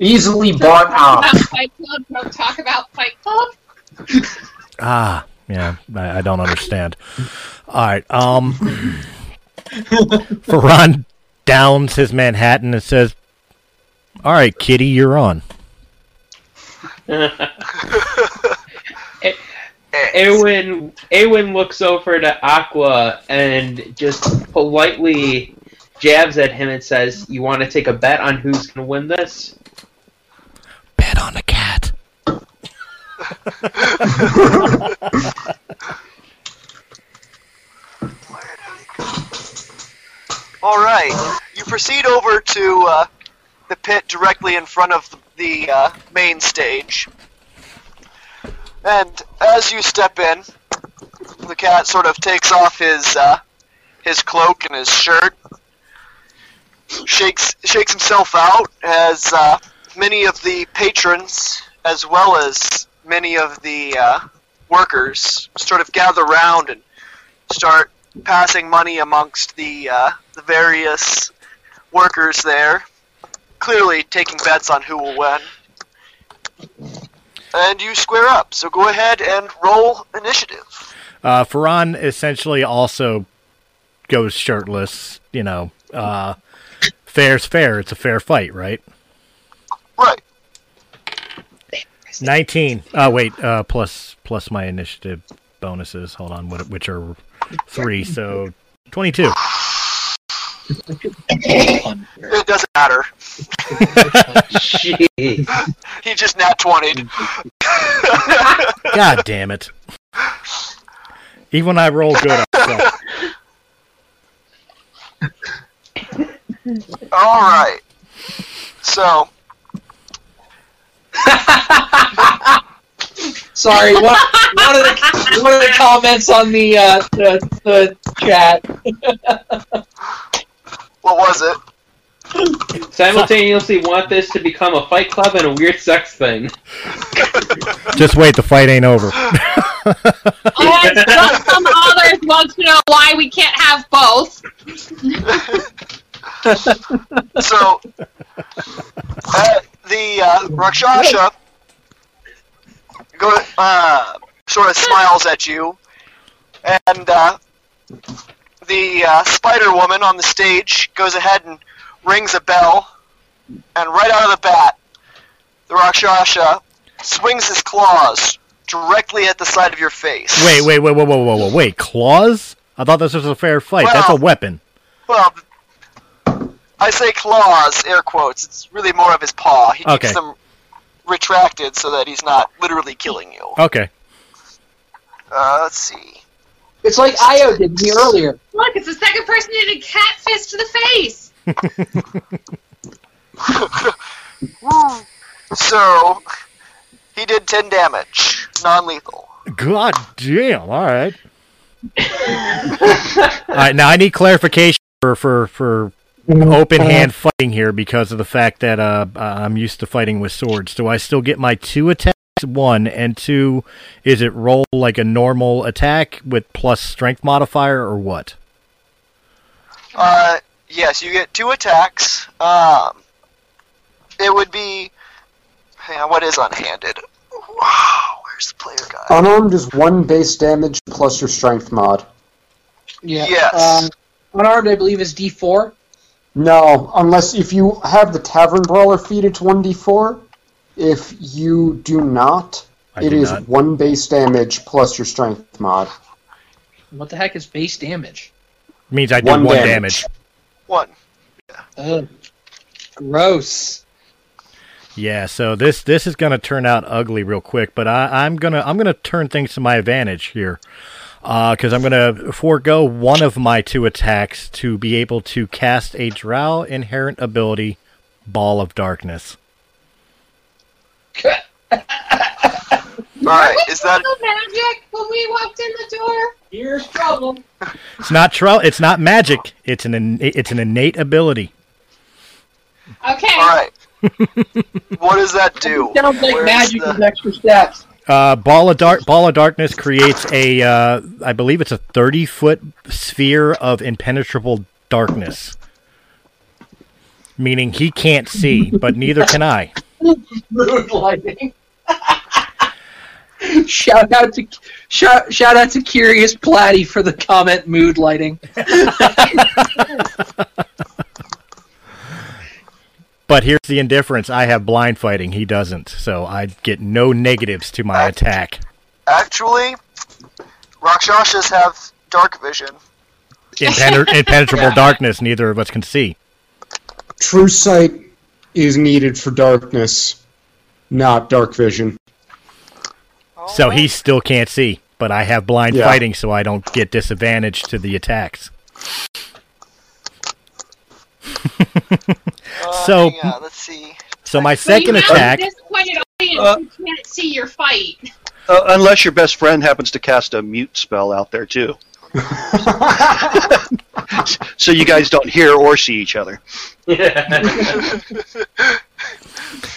Easily bought out. Fight Club, don't talk about Fight Club. Ah, yeah, I, I don't understand. All right, um, Ferran downs his Manhattan and says, "All right, Kitty, you're on." Eowyn Eowyn looks over to Aqua and just politely jabs at him and says, "You want to take a bet on who's going to win this?" Bet on a cat. All right. You proceed over to uh, the pit directly in front of the uh, main stage. And as you step in, the cat sort of takes off his, uh, his cloak and his shirt. Shakes shakes himself out as uh, many of the patrons, as well as many of the uh, workers, sort of gather around and start passing money amongst the uh, the various workers there. Clearly, taking bets on who will win. And you square up. So go ahead and roll initiative. Uh, Ferran essentially also goes shirtless. You know. Uh, Fair's fair. It's a fair fight, right? Right. nineteen. Oh, wait. Uh, plus, plus my initiative bonuses. Hold on. What, which are three. So, twenty-two. It doesn't matter. He just nat twenty'd. God damn it. Even when I roll good, I suck. All right, so. Sorry, one, one, of the, one of the comments on the uh, the, the chat. What was it? Simultaneously want this to become a fight club and a weird sex thing. Just wait, the fight ain't over. Oh, and some others want to know why we can't have both. So, uh, the uh, Rakshasa go, uh, sort of smiles at you, and uh, the uh, Spider Woman on the stage goes ahead and rings a bell, and right out of the bat, the Rakshasa swings his claws directly at the side of your face. Wait, wait, wait, whoa, whoa, whoa, whoa, wait, claws? I thought this was a fair fight. Well, that's a weapon. Well, I say claws, air quotes. It's really more of his paw. He okay. keeps them retracted so that he's not literally killing you. Okay. Uh, let's see. It's like Io did me earlier. Look, it's the second person who did a cat fist to the face. So, he did ten damage. Non-lethal. God damn, all right. All right, now I need clarification for, for, for open hand fighting here because of the fact that uh, I'm used to fighting with swords. Do I still get my two attacks? One, and two, is it roll like a normal attack with plus strength modifier or what? Uh, yes, you get two attacks. Um, it would be... Hang on, what is unhanded? Wow, where's the player guy? Unarmed is one base damage plus your strength mod. Yeah. Yes. Um, unarmed, I believe, is D four? No, unless if you have the Tavern Brawler feat, it's one D four. If you do not, I it do is not. one base damage plus your strength mod. What the heck is base damage? It means I did one, one damage. damage. One. Yeah. Ugh. Gross. Yeah. So this this is going to turn out ugly real quick, but I, I'm gonna I'm gonna turn things to my advantage here, because uh, I'm gonna forego one of my two attacks to be able to cast a Drow inherent ability, Ball of Darkness. Alright, is that magic when we walked in the door? Here's trouble. It's not trouble. It's not magic. It's an in, it's an innate ability. Okay. Alright. What does that do? It sounds like Where's magic the... is extra steps. Uh, ball of dark ball of darkness creates a uh, I believe it's a thirty foot sphere of impenetrable darkness, meaning he can't see, but neither can I. Mood lighting. shout out to shout, shout out to Curious Platty for the comment. Mood lighting. But here's the indifference. I have blind fighting. He doesn't, so I get no negatives to my Act- attack. Actually, rakshasas have dark vision. Impenetra- impenetrable yeah. darkness. Neither of us can see. True sight is needed for darkness, not dark vision. So he still can't see, but I have blind yeah. fighting, so I don't get disadvantage to the attacks. uh, so, yeah, let's see. So my second well, attack. Disappointed audience uh, who can't see your fight. Uh, unless your best friend happens to cast a mute spell out there too, so you guys don't hear or see each other. Yeah.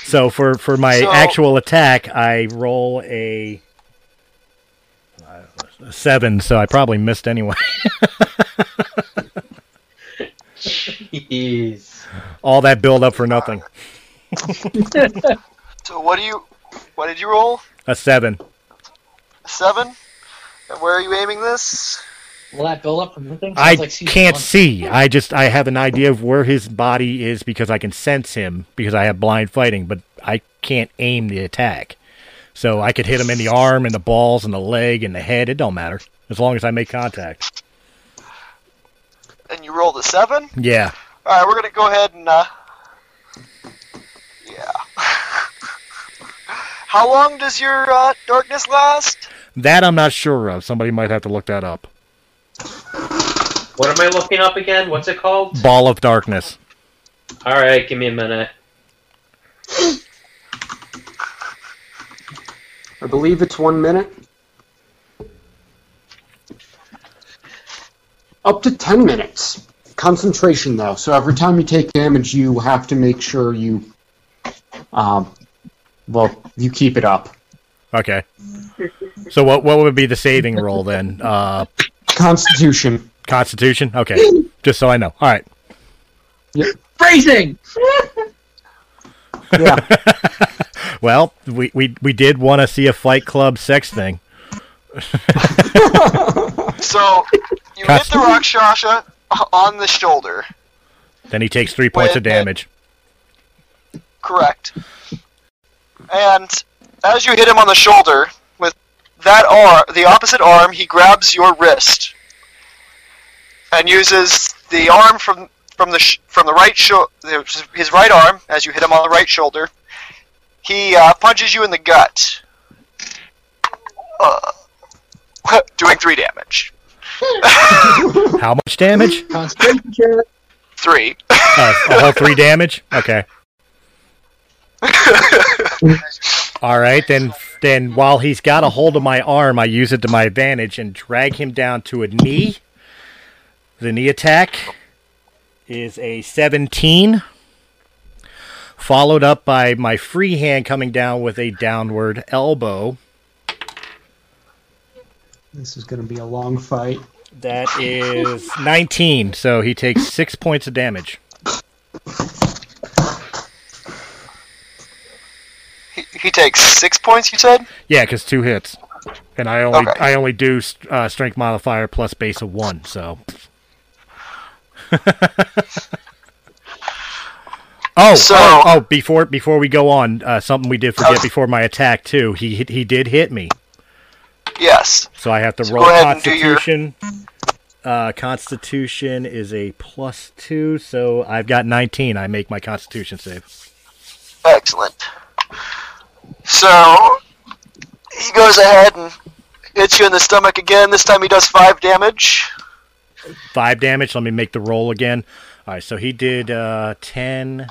So for, for my so, actual attack, I roll a, a seven, so I probably missed anyway. Jeez. All that build up for nothing. So what do you? What did you roll? A seven. A seven? And where are you aiming this? Will that build up from nothing? I like can't one. see. I just I have an idea of where his body is because I can sense him because I have blind fighting, but I can't aim the attack. So I could hit him in the arm and the balls and the leg and the head. It don't matter as long as I make contact. And you rolled a seven? Yeah. All right, we're gonna go ahead and uh, yeah. How long does your uh, darkness last? That I'm not sure of. Somebody might have to look that up. What am I looking up again? What's it called? Ball of Darkness. Alright, give me a minute. I believe it's one minute. Up to ten minutes. Concentration, though. So every time you take damage, you have to make sure you... Um, well, you keep it up. Okay. So what what would be the saving roll, then? Uh... Constitution. Constitution? Okay. Just so I know. All right. Yep. Phrasing! Yeah. Well, we, we, we did want to see a Fight Club sex thing. So, you Const- hit the rakshasa on the shoulder. Then he takes three points With, of damage. And, correct. And as you hit him on the shoulder... That arm, the opposite arm, he grabs your wrist and uses the arm from from the sh- from the right sho- his right arm as you hit him on the right shoulder. He uh, punches you in the gut, uh, doing three damage. How much damage? Three. Uh, all three damage? Okay. All right, then. Then while he's got a hold of my arm, I use it to my advantage and drag him down to a knee. The knee attack is a seventeen, followed up by my free hand coming down with a downward elbow. This is going to be a long fight. That is nineteen, so he takes six points of damage. He, he takes six points, you said? Yeah, because two hits, and I only okay. I only do uh, strength modifier plus base of one, so. oh, so... oh, oh! Before before we go on, uh, something we did forget oh. before my attack too. He he did hit me. Yes. So I have to so roll Constitution. Your... Uh, Constitution is a plus two, so I've got nineteen. I make my Constitution save. Excellent. So he goes ahead and hits you in the stomach again. This time he does five damage. Five damage. Let me make the roll again. All right, so he did uh, ten,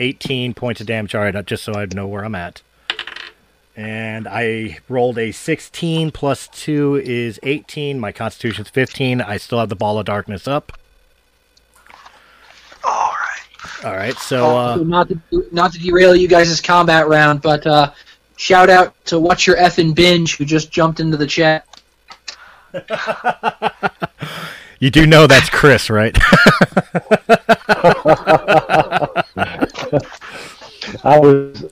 eighteen points of damage. All right, just so I know where I'm at. And I rolled a sixteen plus two is eighteen. My Constitution's fifteen. I still have the Ball of Darkness up. All right. All right. So uh, not to not to derail you guys' combat round, but uh, shout out to What's Your Effin' Binge who just jumped into the chat. You do know that's Chris, right? I was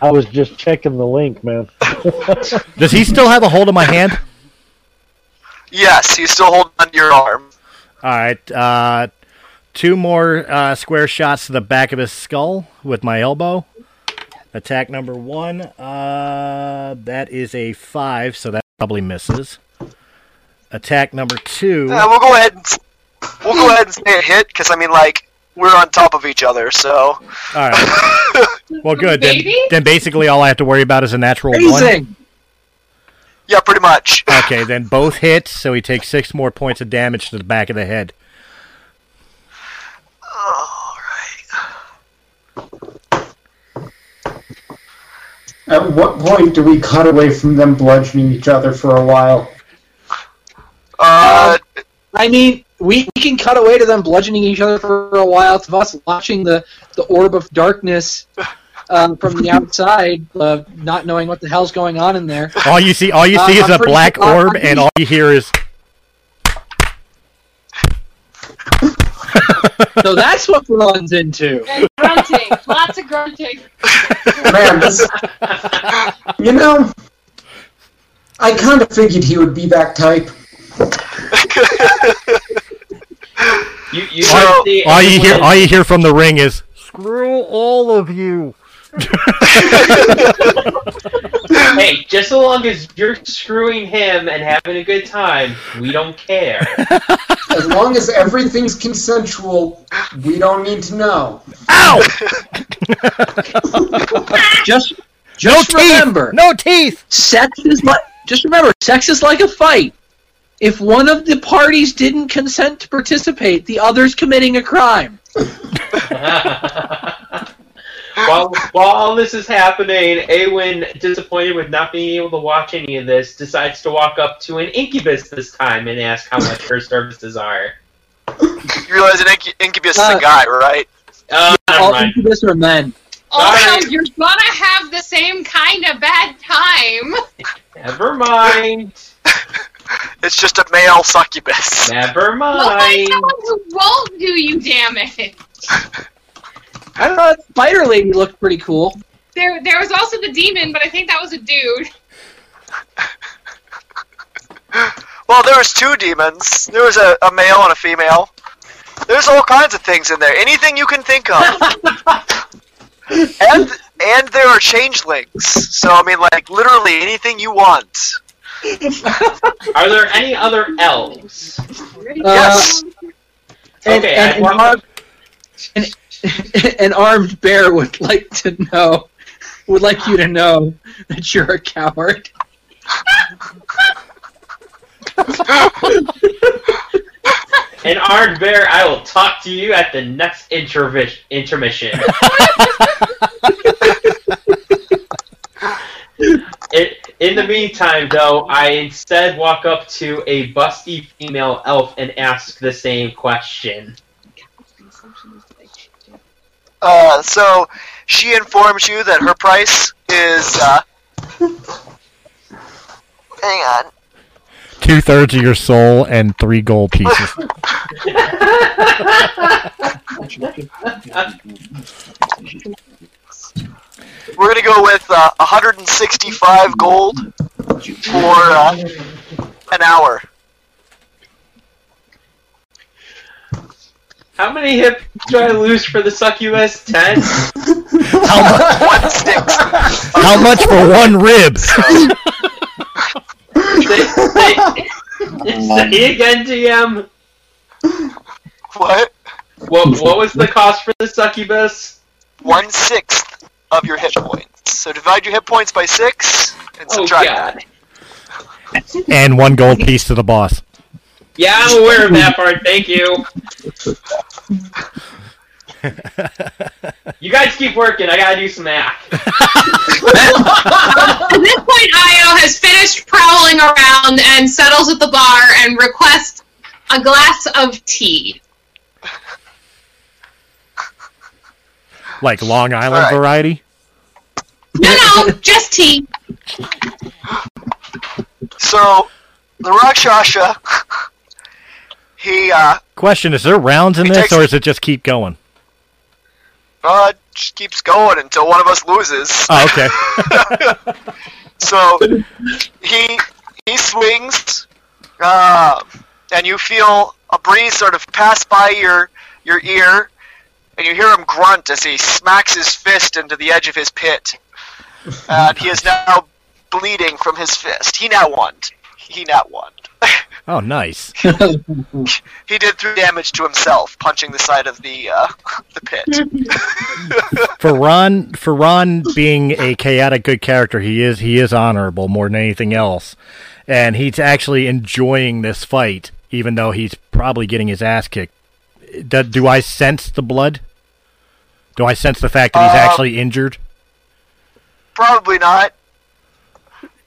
I was just checking the link, man. Does he still have a hold of my hand? Yes, he's still holding on to your arm. All right. Uh, two more uh, square shots to the back of his skull with my elbow. Attack number one. Uh, that is a five, so that probably misses. Attack number two. Uh, we'll go ahead and, we'll go ahead and say a hit, because, I mean, like, we're on top of each other, so. All right. Well, good. Then, then basically all I have to worry about is a natural Amazing. one. Yeah, pretty much. Okay, then both hits, so he takes six more points of damage to the back of the head. All right. At what point do we cut away from them bludgeoning each other for a while? Uh, I mean, we, we can cut away to them bludgeoning each other for a while. It's us watching the, the orb of darkness um, from the outside, uh, not knowing what the hell's going on in there. All you see, all you see uh, is I'm a black orb, and all you hear is. So that's what runs into. And grunting, lots of grunting. Man, this, you know, I kind of figured he would be that type. you, you all, all you hear, all you hear from the ring is "Screw all of you." Hey, just so long as you're screwing him and having a good time, we don't care. As long as everything's consensual, we don't need to know. Ow! just, just no remember, teeth. no teeth. Sex is like. Just remember, sex is like a fight. If one of the parties didn't consent to participate, the other's committing a crime. while, while all this is happening, Eowyn, disappointed with not being able to watch any of this, decides to walk up to an incubus this time and ask how much her services are. You realize an inc incubus uh, is a guy, right? Uh, yeah, all right. Incubus are men. Also, you're gonna have the same kind of bad time. Never mind. It's just a male succubus. Never mind. Well, I know how to roll, do you, damn it. I don't know, that spider lady looked pretty cool. There, there was also the demon, but I think that was a dude. Well, there was two demons. There was a, a male and a female. There's all kinds of things in there. Anything you can think of. And and there are changelings, so I mean, like, literally anything you want. Are there any other elves? Uh, yes. And, okay. And, an, armed, an, an armed bear would like to know, would like you to know that you're a coward. And Arn Bear, I will talk to you at the next intervi- intermission. It, in the meantime, though, I instead walk up to a busty female elf and ask the same question. Uh, so she informs you that her price is, uh... hang on. two thirds of your soul and three gold pieces. We're going to go with uh, one hundred sixty-five gold for uh, an hour. How many hip do I lose for the succubus? ten? How much? One sticks. How much for one rib? Say, say, say again, G M. What? What? What was the cost for the succubus? One sixth of your hit points. So divide your hit points by six and subtract oh, God. that. And one gold piece to the boss. Yeah, I'm aware of that part. Thank you. You guys keep working. I gotta do some math. At this point, Io has finished prowling around and settles at the bar and requests a glass of tea. Like Long Island right. variety? No, no, just tea. So, the Rakshasa, he, uh... Question, is there rounds in this, or does it just keep going? Uh, it just keeps going until one of us loses. Oh, okay. So, he he swings, uh, and you feel a breeze sort of pass by your, your ear, and you hear him grunt as he smacks his fist into the edge of his pit. And he is now bleeding from his fist. He now won. He now won. Oh, nice. He did three damage to himself, punching the side of the uh, the pit. Ferran, Ferran, being a chaotic good character, he is he is honorable more than anything else, and he's actually enjoying this fight, even though he's probably getting his ass kicked. Do, do I sense the blood? Do I sense the fact that he's um, actually injured? Probably not.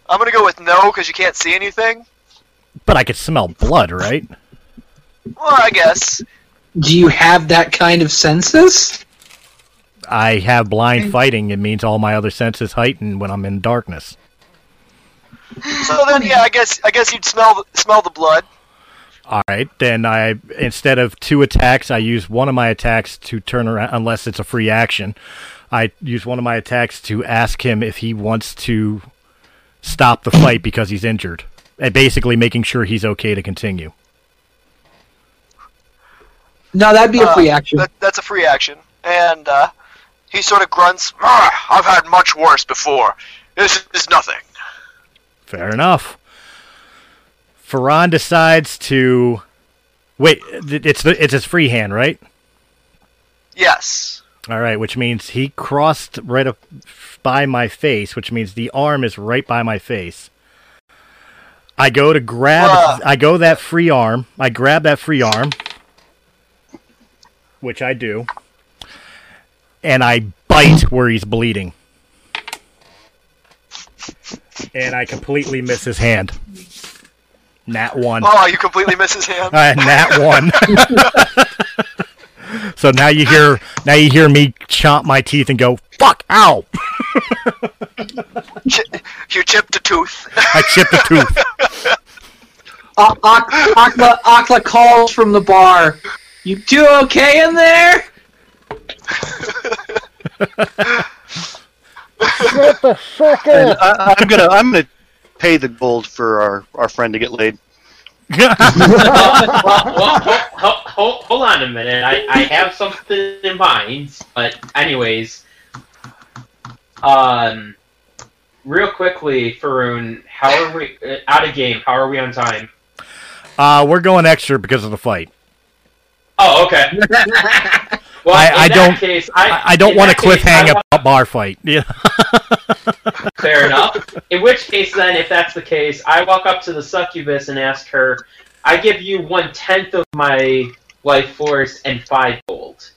I'm gonna go with no, because you can't see anything. But I could smell blood, right? Well, I guess. Do you have that kind of senses? I have blind fighting. It means all my other senses heighten when I'm in darkness. So then, yeah, I guess I guess you'd smell the, smell the blood. All right, then I instead of two attacks, I use one of my attacks to turn around, unless it's a free action. I use one of my attacks to ask him if he wants to stop the fight because he's injured. And basically making sure he's okay to continue. No, that'd be a free uh, action. That, that's a free action. And uh, he sort of grunts, I've had much worse before. This is nothing. Fair enough. Ferran decides to... Wait, it's, the, it's his free hand, right? Yes. All right, which means he crossed right up by my face, which means the arm is right by my face. I go to grab, uh, I go that free arm, I grab that free arm, which I do, and I bite where he's bleeding. And I completely miss his hand. Nat one. Oh, you completely miss his hand? Uh, nat one. So now you hear, now you hear me chomp my teeth and go, fuck, ow! You chipped a tooth. I chipped a tooth. uh, Akla, Akla calls from the bar. You two okay in there? What the fuck? And I, I'm gonna, I'm gonna pay the gold for our, our friend to get laid. well, well, hold, hold, hold on a minute. I, I have something in mind, but anyways. Um, real quickly, Faroon, how are we uh, out of game? How are we on time? Uh, we're going extra because of the fight. Oh, okay. Well, I, I don't. Case, I, I don't want a cliffhanger about a bar fight. Yeah. Fair enough. In which case, then, if that's the case, I walk up to the succubus and ask her, "I give you one tenth of my life force and five gold."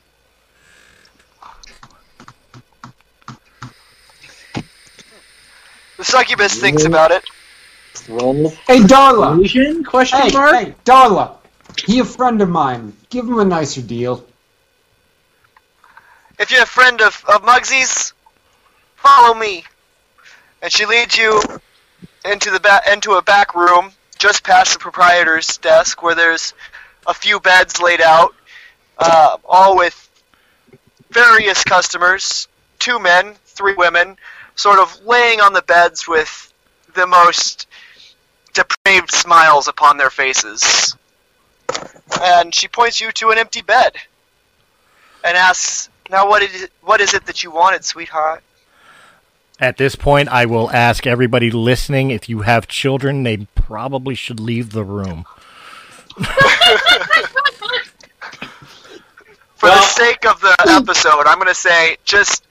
The succubus thinks about it. Hey, Darla. Question hey, mark? Hey, Darla. He a friend of mine. Give him a nicer deal. If you're a friend of, of Muggsy's, follow me. And she leads you into the ba into a back room, just past the proprietor's desk, where there's a few beds laid out, uh, all with various customers, two men, three women, sort of laying on the beds with the most depraved smiles upon their faces. And she points you to an empty bed and asks, "Now what is it, what is it that you wanted, sweetheart?" At this point, I will ask everybody listening, if you have children, they probably should leave the room. For well, the sake of the episode, I'm going to say just...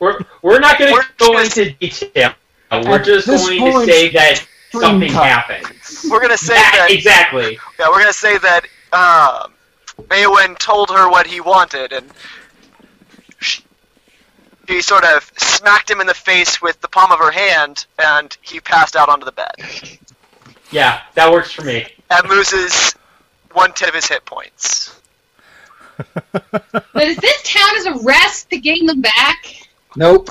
We're, we're not going to go into detail. We're just going point, to say that something happens. We're going to say that... that exactly. Yeah, we're going to say that... Um, Eowyn told her what he wanted, and she, she sort of smacked him in the face with the palm of her hand, and he passed out onto the bed. Yeah, that works for me. And loses one tenth of his hit points. But is this count as a rest to gain them back? Nope.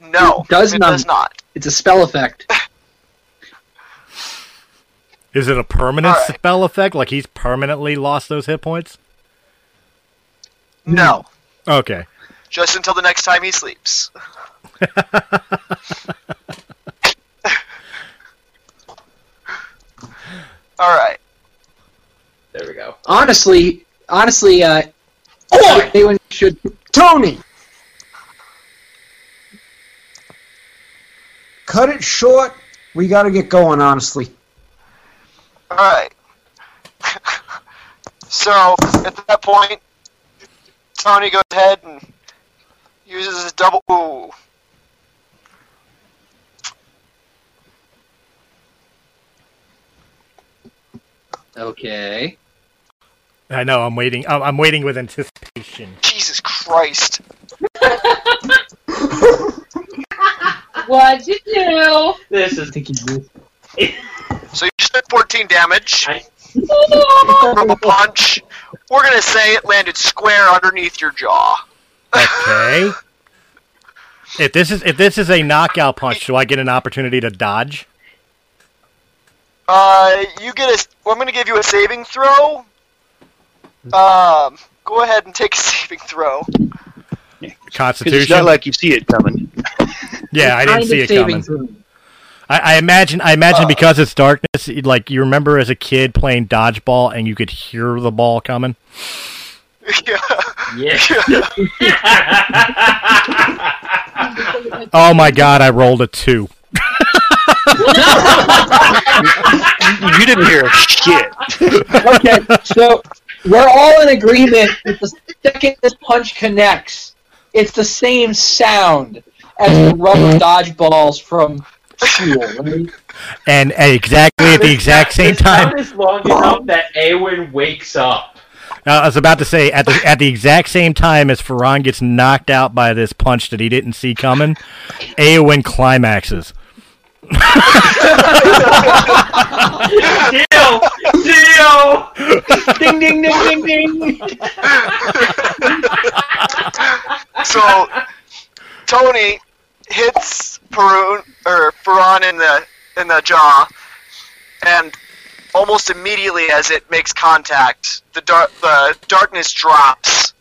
No, it does, it not. does not. It's a spell effect. Is it a permanent right. spell effect? Like he's permanently lost those hit points? No. Okay. Just until the next time he sleeps. Alright. There we go. Honestly, honestly, uh... Oh! They should... Tony! Cut it short. We gotta get going, honestly. Alright. So, at that point, Tony goes ahead and uses his double... Ooh. Okay. I know, I'm waiting. I'm, I'm waiting with anticipation. Jesus Christ. What'd you do? This is... So you just did fourteen damage. From a punch. We're gonna say it landed square underneath your jaw. Okay. If this is if this is a knockout punch, do I get an opportunity to dodge? Uh, you get a. Well, I'm gonna give you a saving throw. Um, go ahead and take a saving throw. Constitution. It's not like you see it coming. Yeah, I didn't see it coming. Throw. I, I imagine, I imagine uh, because it's darkness, like, you remember as a kid playing dodgeball and you could hear the ball coming? Yeah. yeah. Oh my god, I rolled a two. You didn't hear shit. Okay, so we're all in agreement that the second this punch connects, it's the same sound as the rubber dodgeballs from... Right? And exactly at the exact same time, as long enough that Eowyn wakes up. Now, I was about to say at the at the exact same time as Ferran gets knocked out by this punch that he didn't see coming, Eowyn climaxes. Deal, deal, ding, ding, ding, ding, ding. So Tony hits Paroon or Ferran in the in the jaw, and almost immediately as it makes contact, the dar the darkness drops,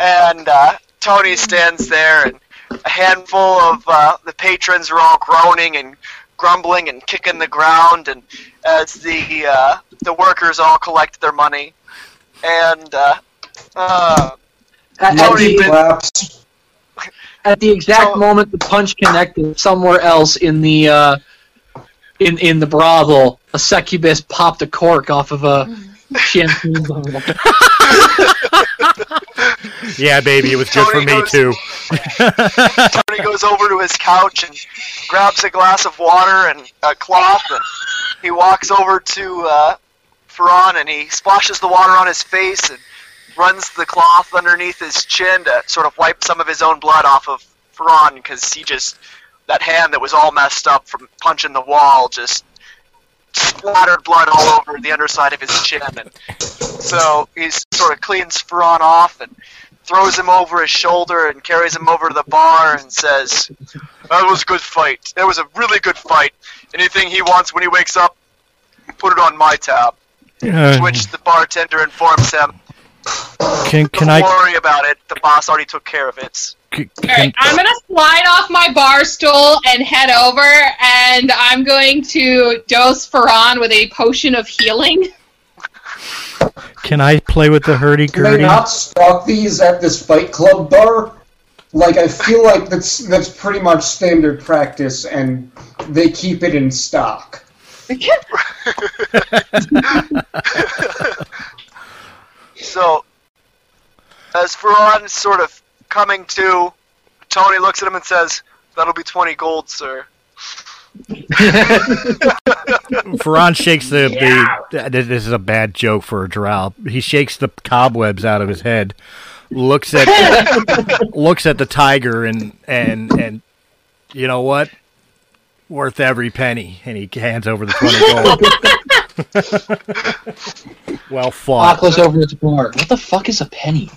and uh, Tony stands there, and a handful of uh, the patrons are all groaning and grumbling and kicking the ground, and as the uh, the workers all collect their money, and uh, uh, Tony been At the exact so, moment the punch connected, somewhere else in the uh, in in the brothel, a succubus popped a cork off of a Yeah, baby, it was Tony good for goes, me, too. Tony goes over to his couch and grabs a glass of water and a cloth, and he walks over to uh, Ferran, and he splashes the water on his face and runs the cloth underneath his chin to sort of wipe some of his own blood off of Ferran, because he just, that hand that was all messed up from punching the wall just splattered blood all over the underside of his chin, and so he sort of cleans Ferran off and throws him over his shoulder and carries him over to the bar and says, that was a good fight. That was a really good fight. Anything he wants when he wakes up, put it on my tab. Uh, which the bartender informs him, Can, can Don't I... worry about it. The boss already took care of it. Can, can... All right, I'm going to slide off my bar stool and head over, and I'm going to dose Ferran with a potion of healing. Can I play with the hurdy-gurdy? Can they not stock these at this fight club bar? Like, I feel like that's, that's pretty much standard practice, and they keep it in stock. So, as Ferran's sort of coming to, Tony looks at him and says, that'll be twenty gold, sir. Ferran shakes the, yeah. the... This is a bad joke for a drow. He shakes the cobwebs out of his head, looks at looks at the tiger, and, and, and, you know what? Worth every penny. And he hands over the twenty gold. Well fought. Akla's over at the bar. What the fuck is a penny?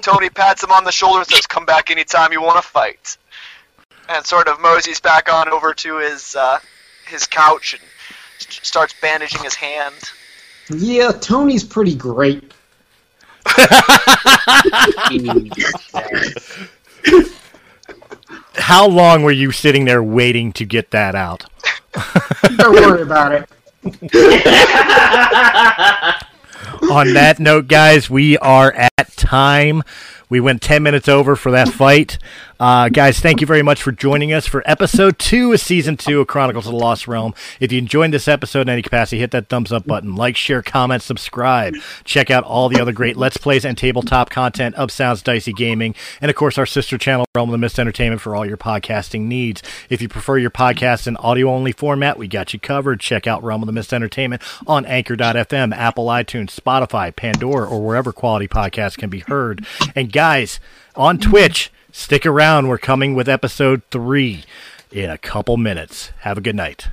Tony pats him on the shoulder and says, come back anytime you want to fight. And sort of moseys back on over to his uh, his couch and st starts bandaging his hand. Yeah, Tony's pretty great. How long were you sitting there waiting to get that out? Don't worry about it. On that note, guys, we are at time. We went ten minutes over for that fight. Uh, guys, thank you very much for joining us for episode two of season two of Chronicles of the Lost Realm. If you enjoyed this episode in any capacity, hit that thumbs up button. Like, share, comment, subscribe. Check out all the other great Let's Plays and tabletop content of Sounds Dicey Gaming. And, of course, our sister channel, Realm of the Mist Entertainment, for all your podcasting needs. If you prefer your podcast in audio-only format, we got you covered. Check out Realm of the Mist Entertainment on anchor dot f m, Apple, iTunes, Spotify, Pandora, or wherever quality podcasts can be heard. And, guys, on Twitch... stick around. We're coming with episode three in a couple minutes. Have a good night.